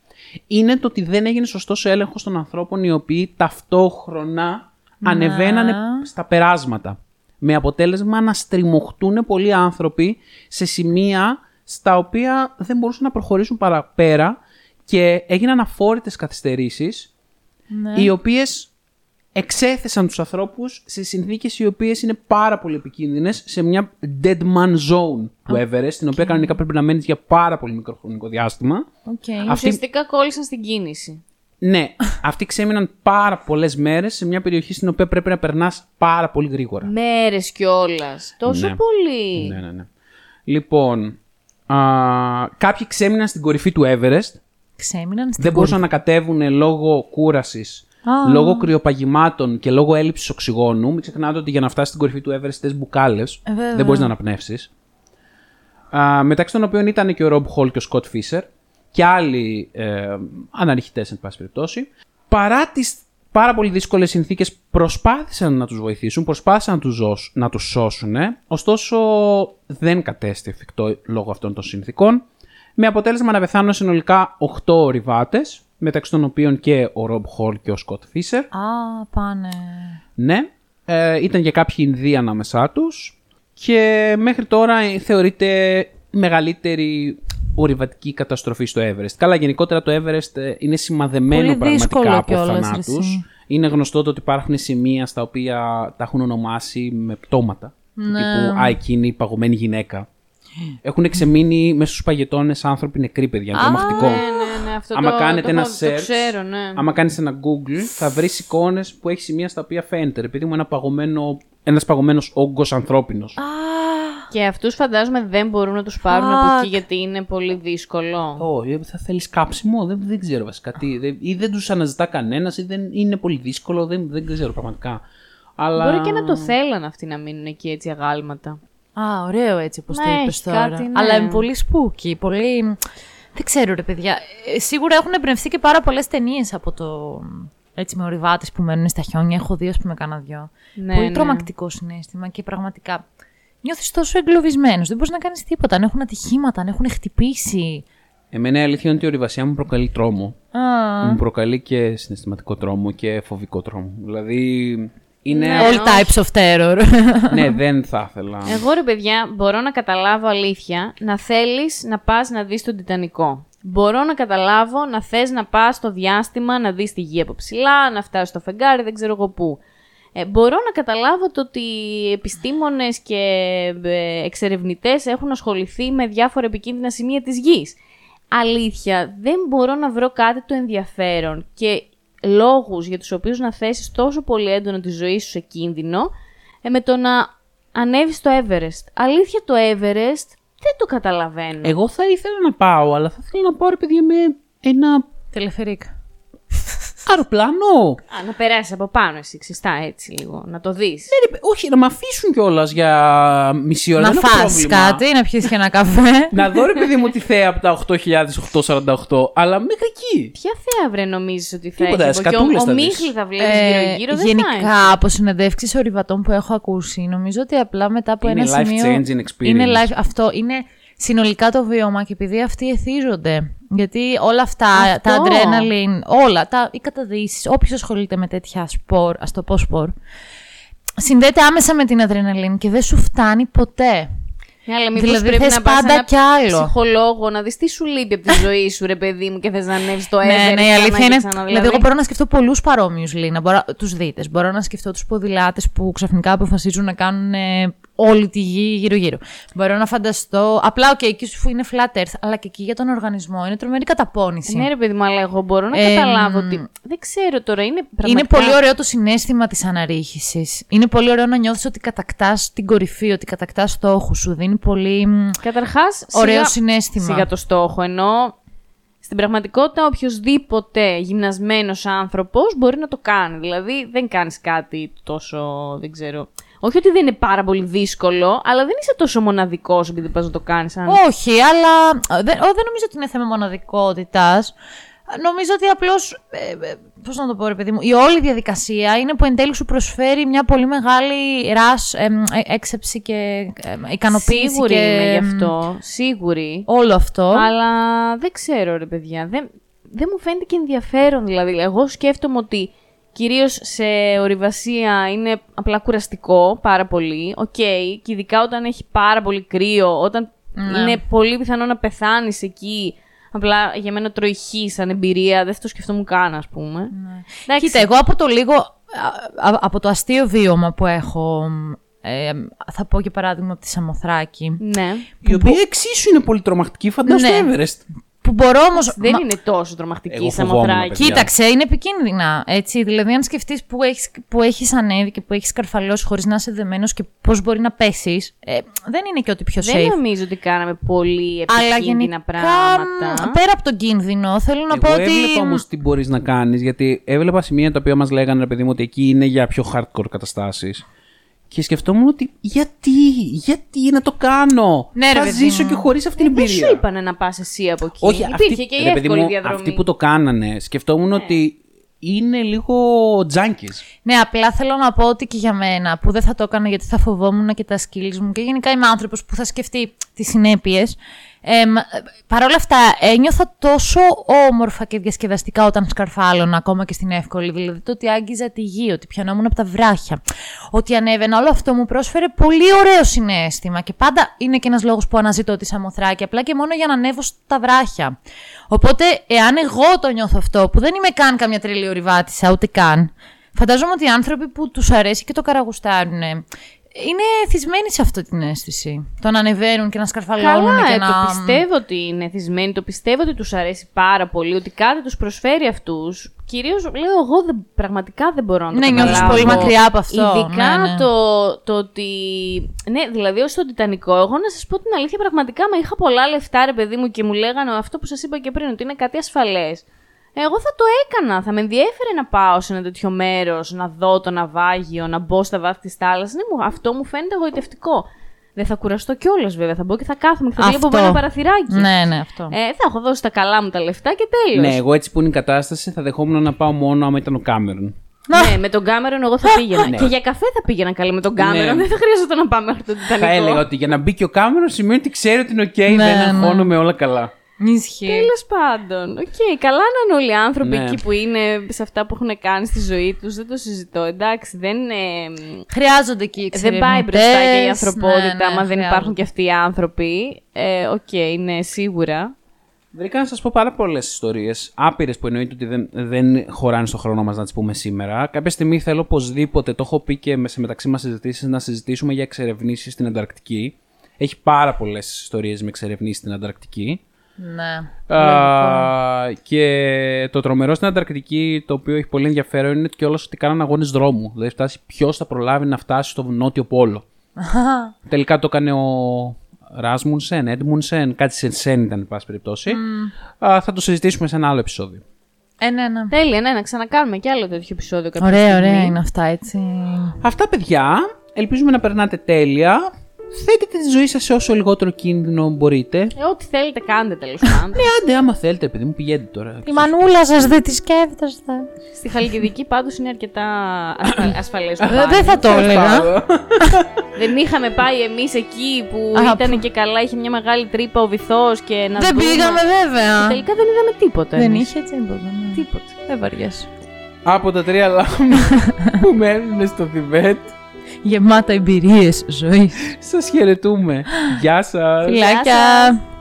είναι το ότι δεν έγινε σωστός έλεγχος των ανθρώπων οι οποίοι ταυτόχρονα ανεβαίνανε στα περάσματα. Με αποτέλεσμα να στριμωχτούν πολλοί άνθρωποι σε σημεία στα οποία δεν μπορούσαν να προχωρήσουν παραπέρα και έγιναν αφόρητες καθυστερήσεις, οι οποίες εξέθεσαν τους ανθρώπους σε συνθήκες οι οποίες είναι πάρα πολύ επικίνδυνες, σε μια dead man zone του Everest, στην οποία κανονικά πρέπει να μένεις για πάρα πολύ μικρό χρονικό διάστημα. Ουσιαστικά κόλλησαν στην κίνηση. Ναι, αυτοί ξέμειναν πάρα πολλές μέρες σε μια περιοχή στην οποία πρέπει να περνάς πάρα πολύ γρήγορα. Μέρες κιόλας, τόσο πολύ. Ναι. Λοιπόν, κάποιοι ξέμειναν στην κορυφή του Everest. Δεν μπορούσαν να κατέβουν λόγω κούρασης. Λόγω κρυοπαγημάτων και λόγω έλλειψης οξυγόνου. Μην ξεχνάτε ότι για να φτάσεις στην κορυφή του Everest θες μπουκάλες. Δεν μπορείς να αναπνεύσεις. Μεταξύ των οποίων ήταν και ο Rob Hall και ο Scott Fisher και άλλοι αναρριχτές, εν πάση περιπτώσει. Παρά τις πάρα πολύ δύσκολες συνθήκες, προσπάθησαν να τους βοηθήσουν, προσπάθησαν να τους σώσουν. Ωστόσο, δεν κατέστη εφικτό λόγω αυτών των συνθήκων. Με αποτέλεσμα να πεθάνουν συνολικά 8 ορειβάτες, μεταξύ των οποίων και ο Rob Hall και ο Scott Fisher. Πάνε. Ναι. Ήταν και κάποιοι Ινδοί ανάμεσά τους. Και μέχρι τώρα θεωρείται μεγαλύτερη ορειβατική καταστροφή στο Everest. Καλά, γενικότερα το Everest είναι σημαδεμένο πραγματικά από θανάτους. Είναι γνωστό το ότι υπάρχουν σημεία στα οποία τα έχουν ονομάσει με πτώματα. Τύπου εκείνη η παγωμένη γυναίκα. Έχουν ξεμείνει μέσα στους παγετώνες άνθρωποι νεκροί, παιδιά. Τρομακτικό. Άμα κάνεις ένα Google, θα βρεις εικόνες που έχει σημεία στα οποία φαίνεται, επειδή μου ένας παγωμένος όγκος ανθρώπινος. Και αυτούς φαντάζομαι δεν μπορούν να τους πάρουν από εκεί, γιατί είναι πολύ δύσκολο. Όχι, θα θέλεις κάψιμο, δεν ξέρω βασικά τι. Ή δεν τους αναζητά κανένας, ή δεν είναι πολύ δύσκολο, δεν ξέρω πραγματικά. Αλλά... Μπορεί και να το θέλαν αυτοί να μείνουν εκεί έτσι αγάλματα. Ωραίο έτσι όπως το είπες τώρα. Κάτι, ναι. Αλλά είναι πολύ spooky, πολύ... Δεν ξέρω ρε παιδιά, σίγουρα έχουν εμπνευστεί και πάρα πολλές ταινίες από το... Έτσι με ορειβάτες που μένουν στα χιόνια, έχω δει με κάνα δυο. Ναι, πολύ τρομακτικό συναίσθημα και πραγματικά νιώθεις τόσο εγκλωβισμένος, δεν μπορείς να κάνεις τίποτα, αν έχουν ατυχήματα, αν έχουν χτυπήσει. Εμένα η αλήθεια είναι ότι η ορειβασία μου προκαλεί τρόμο. Μου προκαλεί και συναισθηματικό τρόμο και φοβικό τρόμο. Δηλαδή... Είναι all types of terror. Ναι, δεν θα ήθελα. Εγώ ρε παιδιά, μπορώ να καταλάβω αλήθεια να θέλεις να πας να δεις τον Τιτανικό. Μπορώ να καταλάβω να θες να πας στο διάστημα, να δεις τη γη από ψηλά, να φτάσεις στο φεγγάρι, δεν ξέρω εγώ πού. Μπορώ να καταλάβω το ότι επιστήμονες και εξερευνητές έχουν ασχοληθεί με διάφορα επικίνδυνα σημεία της γης. Αλήθεια, δεν μπορώ να βρω κάτι το ενδιαφέρον και... λόγους για τους οποίους να θέσεις τόσο πολύ έντονα τη ζωή σου σε κίνδυνο με το να ανέβεις στο Everest. Αλήθεια το Everest δεν το καταλαβαίνω. Εγώ θα ήθελα να πάω, αλλά θα ήθελα να πάω επειδή είμαι ένα... Τελεφερίκ. αεροπλάνο. Α, να περάσει από πάνω εσύ, ξεστά έτσι λίγο, να το δεις. Ναι, όχι, να μ' αφήσουν κιόλας για μισή ώρα. Να φας κάτι, να πιεις και ένα καφέ. Να δω ρε παιδί μου τη θέα από τα 8.848, αλλά μέχρι εκεί. Ποια θέα βρε νομίζεις ότι θα έχεις? Ο Μίχλη θα βλέπεις γύρω-γύρω, δεν γενικά, θα από συνεντεύξεις ορειβατών που έχω ακούσει, νομίζω ότι απλά μετά από είναι ένα σημείο. Είναι life-changing experience. Είναι life, αυτό είναι. Συνολικά το βίωμα και επειδή αυτοί εθίζονται. Γιατί όλα αυτά, αυτό, τα adrenaline, όλα, οι καταδύσεις, όποιος ασχολείται με τέτοια σπορ, ας το πω σπορ, συνδέεται άμεσα με την adrenaline και δεν σου φτάνει ποτέ. Ναι, αλλά μήπως δηλαδή πρέπει να πας έναν ψυχολόγο, να δεις τι σου λείπει από τη ζωή σου, ρε παιδί μου, και θες να ανέβεις το Everest. Ναι, ναι, η αλήθεια είναι. Δηλαδή, εγώ μπορώ να σκεφτώ πολλούς παρόμοιους, Λίνα. Τους δίτες. Μπορώ να σκεφτώ τους ποδηλάτες που ξαφνικά αποφασίζουν να κάνουν όλη τη γη γύρω-γύρω. Μπορώ να φανταστώ. Απλά, οκ, εκεί σου είναι flat earth, αλλά και εκεί για τον οργανισμό είναι τρομερή καταπώνηση. Ναι, ρε παιδί μου, αλλά εγώ μπορώ να καταλάβω ότι. Δεν ξέρω τώρα, είναι πραγματικά. Είναι πολύ ωραίο το συναίσθημα της αναρρίχησης. Είναι πολύ ωραίο να νιώθεις ότι κατακτάς την κορυφή, ότι κατακτάς στόχους σου. Είναι πολύ καταρχάς, ωραίο σιγά, συναίσθημα. Σιγά το στόχο, ενώ στην πραγματικότητα οποιοσδήποτε γυμνασμένος άνθρωπος μπορεί να το κάνει. Δηλαδή δεν κάνεις κάτι τόσο, δεν ξέρω. Όχι ότι δεν είναι πάρα πολύ δύσκολο, αλλά δεν είσαι τόσο μοναδικός επειδή πας να το κάνεις. Αν... Όχι, αλλά δεν νομίζω ότι είναι θέμα μοναδικότητας. Νομίζω ότι απλώς, πώς να το πω ρε παιδί μου, η όλη διαδικασία είναι που εν τέλει σου προσφέρει μια πολύ μεγάλη έξεψη και ικανοποίηση. Σίγουρη είμαι γι' αυτό, σίγουρη. Όλο αυτό. Αλλά δεν ξέρω ρε παιδιά, δεν μου φαίνεται και ενδιαφέρον δηλαδή. Εγώ σκέφτομαι ότι κυρίως σε ορειβασία είναι απλά κουραστικό πάρα πολύ, okay, και ειδικά όταν έχει πάρα πολύ κρύο, όταν είναι πολύ πιθανό να πεθάνεις εκεί. Απλά για μένα τροϊχή σαν εμπειρία, δεν θα το σκεφτόμουν καν, ας πούμε. Ναι. Κοίτα, εγώ από το λίγο, από το αστείο βίωμα που έχω, θα πω και παράδειγμα από τη Σαμοθράκη. Ναι. Η οποία εξίσου είναι πολύ τρομακτική, φαντάζομαι, στο Everest. Που μπορώ όμως. Δεν είναι τόσο τρομακτική η Σαμοθράκη. Κοίταξε, είναι επικίνδυνα. Έτσι. Δηλαδή, αν σκεφτείς που έχεις ανέβει και που έχεις καρφαλώσει χωρίς να είσαι δεμένος και πώς μπορεί να πέσεις. Δεν είναι και ότι πιο safe. Δεν νομίζω ότι κάναμε πολύ επικίνδυνα πράγματα. Πέρα από τον κίνδυνο, θέλω να πω ότι. Έβλεπα όμως τι μπορείς να κάνεις, γιατί έβλεπα σημεία τα οποία μας λέγανε, ρε παιδί μου, ότι εκεί είναι για πιο hardcore καταστάσεις. Και σκεφτόμουν ότι γιατί να το κάνω. Ναι, θα ζήσω και χωρίς αυτήν την εμπειρία. Δεν σου είπανε να πας εσύ από εκεί. Όχι, υπήρχε και η εύκολη διαδρομή. Αυτοί που το κάνανε, σκεφτόμουν ότι είναι λίγο junkies. Ναι, απλά θέλω να πω ότι και για μένα που δεν θα το έκανα γιατί θα φοβόμουν και τα skills μου. Και γενικά είμαι άνθρωπος που θα σκεφτεί τις συνέπειες. Παρ' όλα αυτά, ένιωθα τόσο όμορφα και διασκεδαστικά όταν σκαρφάλωνα, ακόμα και στην εύκολη. Δηλαδή, το ότι άγγιζα τη γη, ότι πιανόμουν από τα βράχια, ότι ανέβαινα, όλο αυτό μου πρόσφερε πολύ ωραίο συναίσθημα. Και πάντα είναι και ένας λόγος που αναζητώ τη Σαμοθράκη, απλά και μόνο για να ανέβω στα βράχια. Οπότε, εάν εγώ το νιώθω αυτό, που δεν είμαι καν καμιά τρελή ορειβάτισσα, ούτε καν, φαντάζομαι ότι οι άνθρωποι που τους αρέσει και το καραγουστάρουν. Είναι θυσμένοι σε αυτή την αίσθηση. Το να ανεβαίνουν και να σκαρφαλώνουν. Καλά, και να... το πιστεύω ότι είναι θυσμένοι. Το πιστεύω ότι τους αρέσει πάρα πολύ. Ότι κάτι τους προσφέρει αυτούς. Κυρίως, λέω, εγώ πραγματικά δεν μπορώ να το καταλάβω. Ναι, νιώθεις πολύ μακριά από αυτό. Ειδικά το ότι... Ναι, δηλαδή ως το Τιτανικό. Εγώ να σας πω την αλήθεια, πραγματικά μα είχα πολλά λεφτά ρε παιδί μου και μου λέγανε αυτό που σας είπα και πριν, ότι είναι κάτι ασφαλές. Εγώ θα το έκανα. Θα με ενδιέφερε να πάω σε ένα τέτοιο μέρος, να δω το ναυάγιο, να μπω στα βάθη της θάλασσας. Ναι, αυτό μου φαίνεται εγωιτευτικό. Δεν θα κουραστώ κιόλας, βέβαια. Θα μπω και θα κάθομαι και θα βλέπω από ένα παραθυράκι. Ναι, ναι, αυτό. Θα έχω δώσει τα καλά μου τα λεφτά και τέλος. Ναι, εγώ έτσι που είναι η κατάσταση θα δεχόμουν να πάω μόνο άμα ήταν ο Κάμερον. Ναι, με τον Κάμερον εγώ θα πήγαινα. Και για καφέ θα πήγαινα καλή με τον Κάμερον. Δεν θα χρειαζόταν να πάμε μέχρι τον Τιτανικό. Θα έλεγα ότι για να μπει και ο Κάμερον σημαίνει ότι ξέρει ότι είναι OK, δεν αγχώνομαι, όλα καλά. Τέλος πάντων. Okay, καλά να είναι όλοι οι άνθρωποι εκεί που είναι σε αυτά που έχουν κάνει στη ζωή τους. Δεν το συζητώ. Εντάξει, δεν. Χρειάζονται εκεί οι εξαιρετικοί. Δεν πάει μπροστά και η ανθρωπότητα, δεν υπάρχουν και αυτοί οι άνθρωποι. Οκ, ναι, σίγουρα. Βρήκα να σας πω πάρα πολλές ιστορίες. Άπειρες που εννοείται ότι δεν χωράνε στο χρόνο μας να τις πούμε σήμερα. Κάποια στιγμή θέλω οπωσδήποτε, το έχω πει και σε μεταξύ μας συζητήσεις, να συζητήσουμε για εξερευνήσεις στην Ανταρκτική. Έχει πάρα πολλές ιστορίες με εξερευνήσεις στην Ανταρκτική. Ναι. Και το τρομερό στην Ανταρκτική, το οποίο έχει πολύ ενδιαφέρον, είναι κιόλας ότι κάναν αγώνες δρόμου. Δηλαδή, φτάσει ποιος θα προλάβει να φτάσει στο Νότιο Πόλο. Τελικά το έκανε ο Ράσμουνσεν, Έντμουνσεν, κάτι σε σεν ήταν, εν πάση περιπτώσει. Θα το συζητήσουμε σε ένα άλλο επεισόδιο. 1-1. Τέλεια, ναι, να ξανακάνουμε κι άλλο τέτοιο επεισόδιο κάποια στιγμή. Ωραία, ωραία είναι αυτά, έτσι. Αυτά, παιδιά. Ελπίζουμε να περνάτε τέλεια. Θέτετε τη ζωή σας σε όσο λιγότερο κίνδυνο μπορείτε. Ό,τι θέλετε, κάντε τέλος πάντων. Ναι, άντε, άμα θέλετε, παιδί μου, πηγαίνετε τώρα. Η μανούλα σας δεν τη σκέφτεστε. Στη Χαλκιδική πάντως είναι αρκετά ασφαλές. Δεν θα το έλεγα. Δεν είχαμε πάει εμείς εκεί που ήταν και καλά, είχε μια μεγάλη τρύπα ο βυθός και να δεν δούμε. Πήγαμε, βέβαια. Και τελικά δεν είδαμε τίποτα. Δεν είχε τίποτα. Ναι. Τίποτα. Δεν βαριέσαι. Από τα τρία λάμια που μένουν στο Θιβέτ. Γεμάτα εμπειρίες ζωής. Σας χαιρετούμε. Γεια σας. Φιλάκια.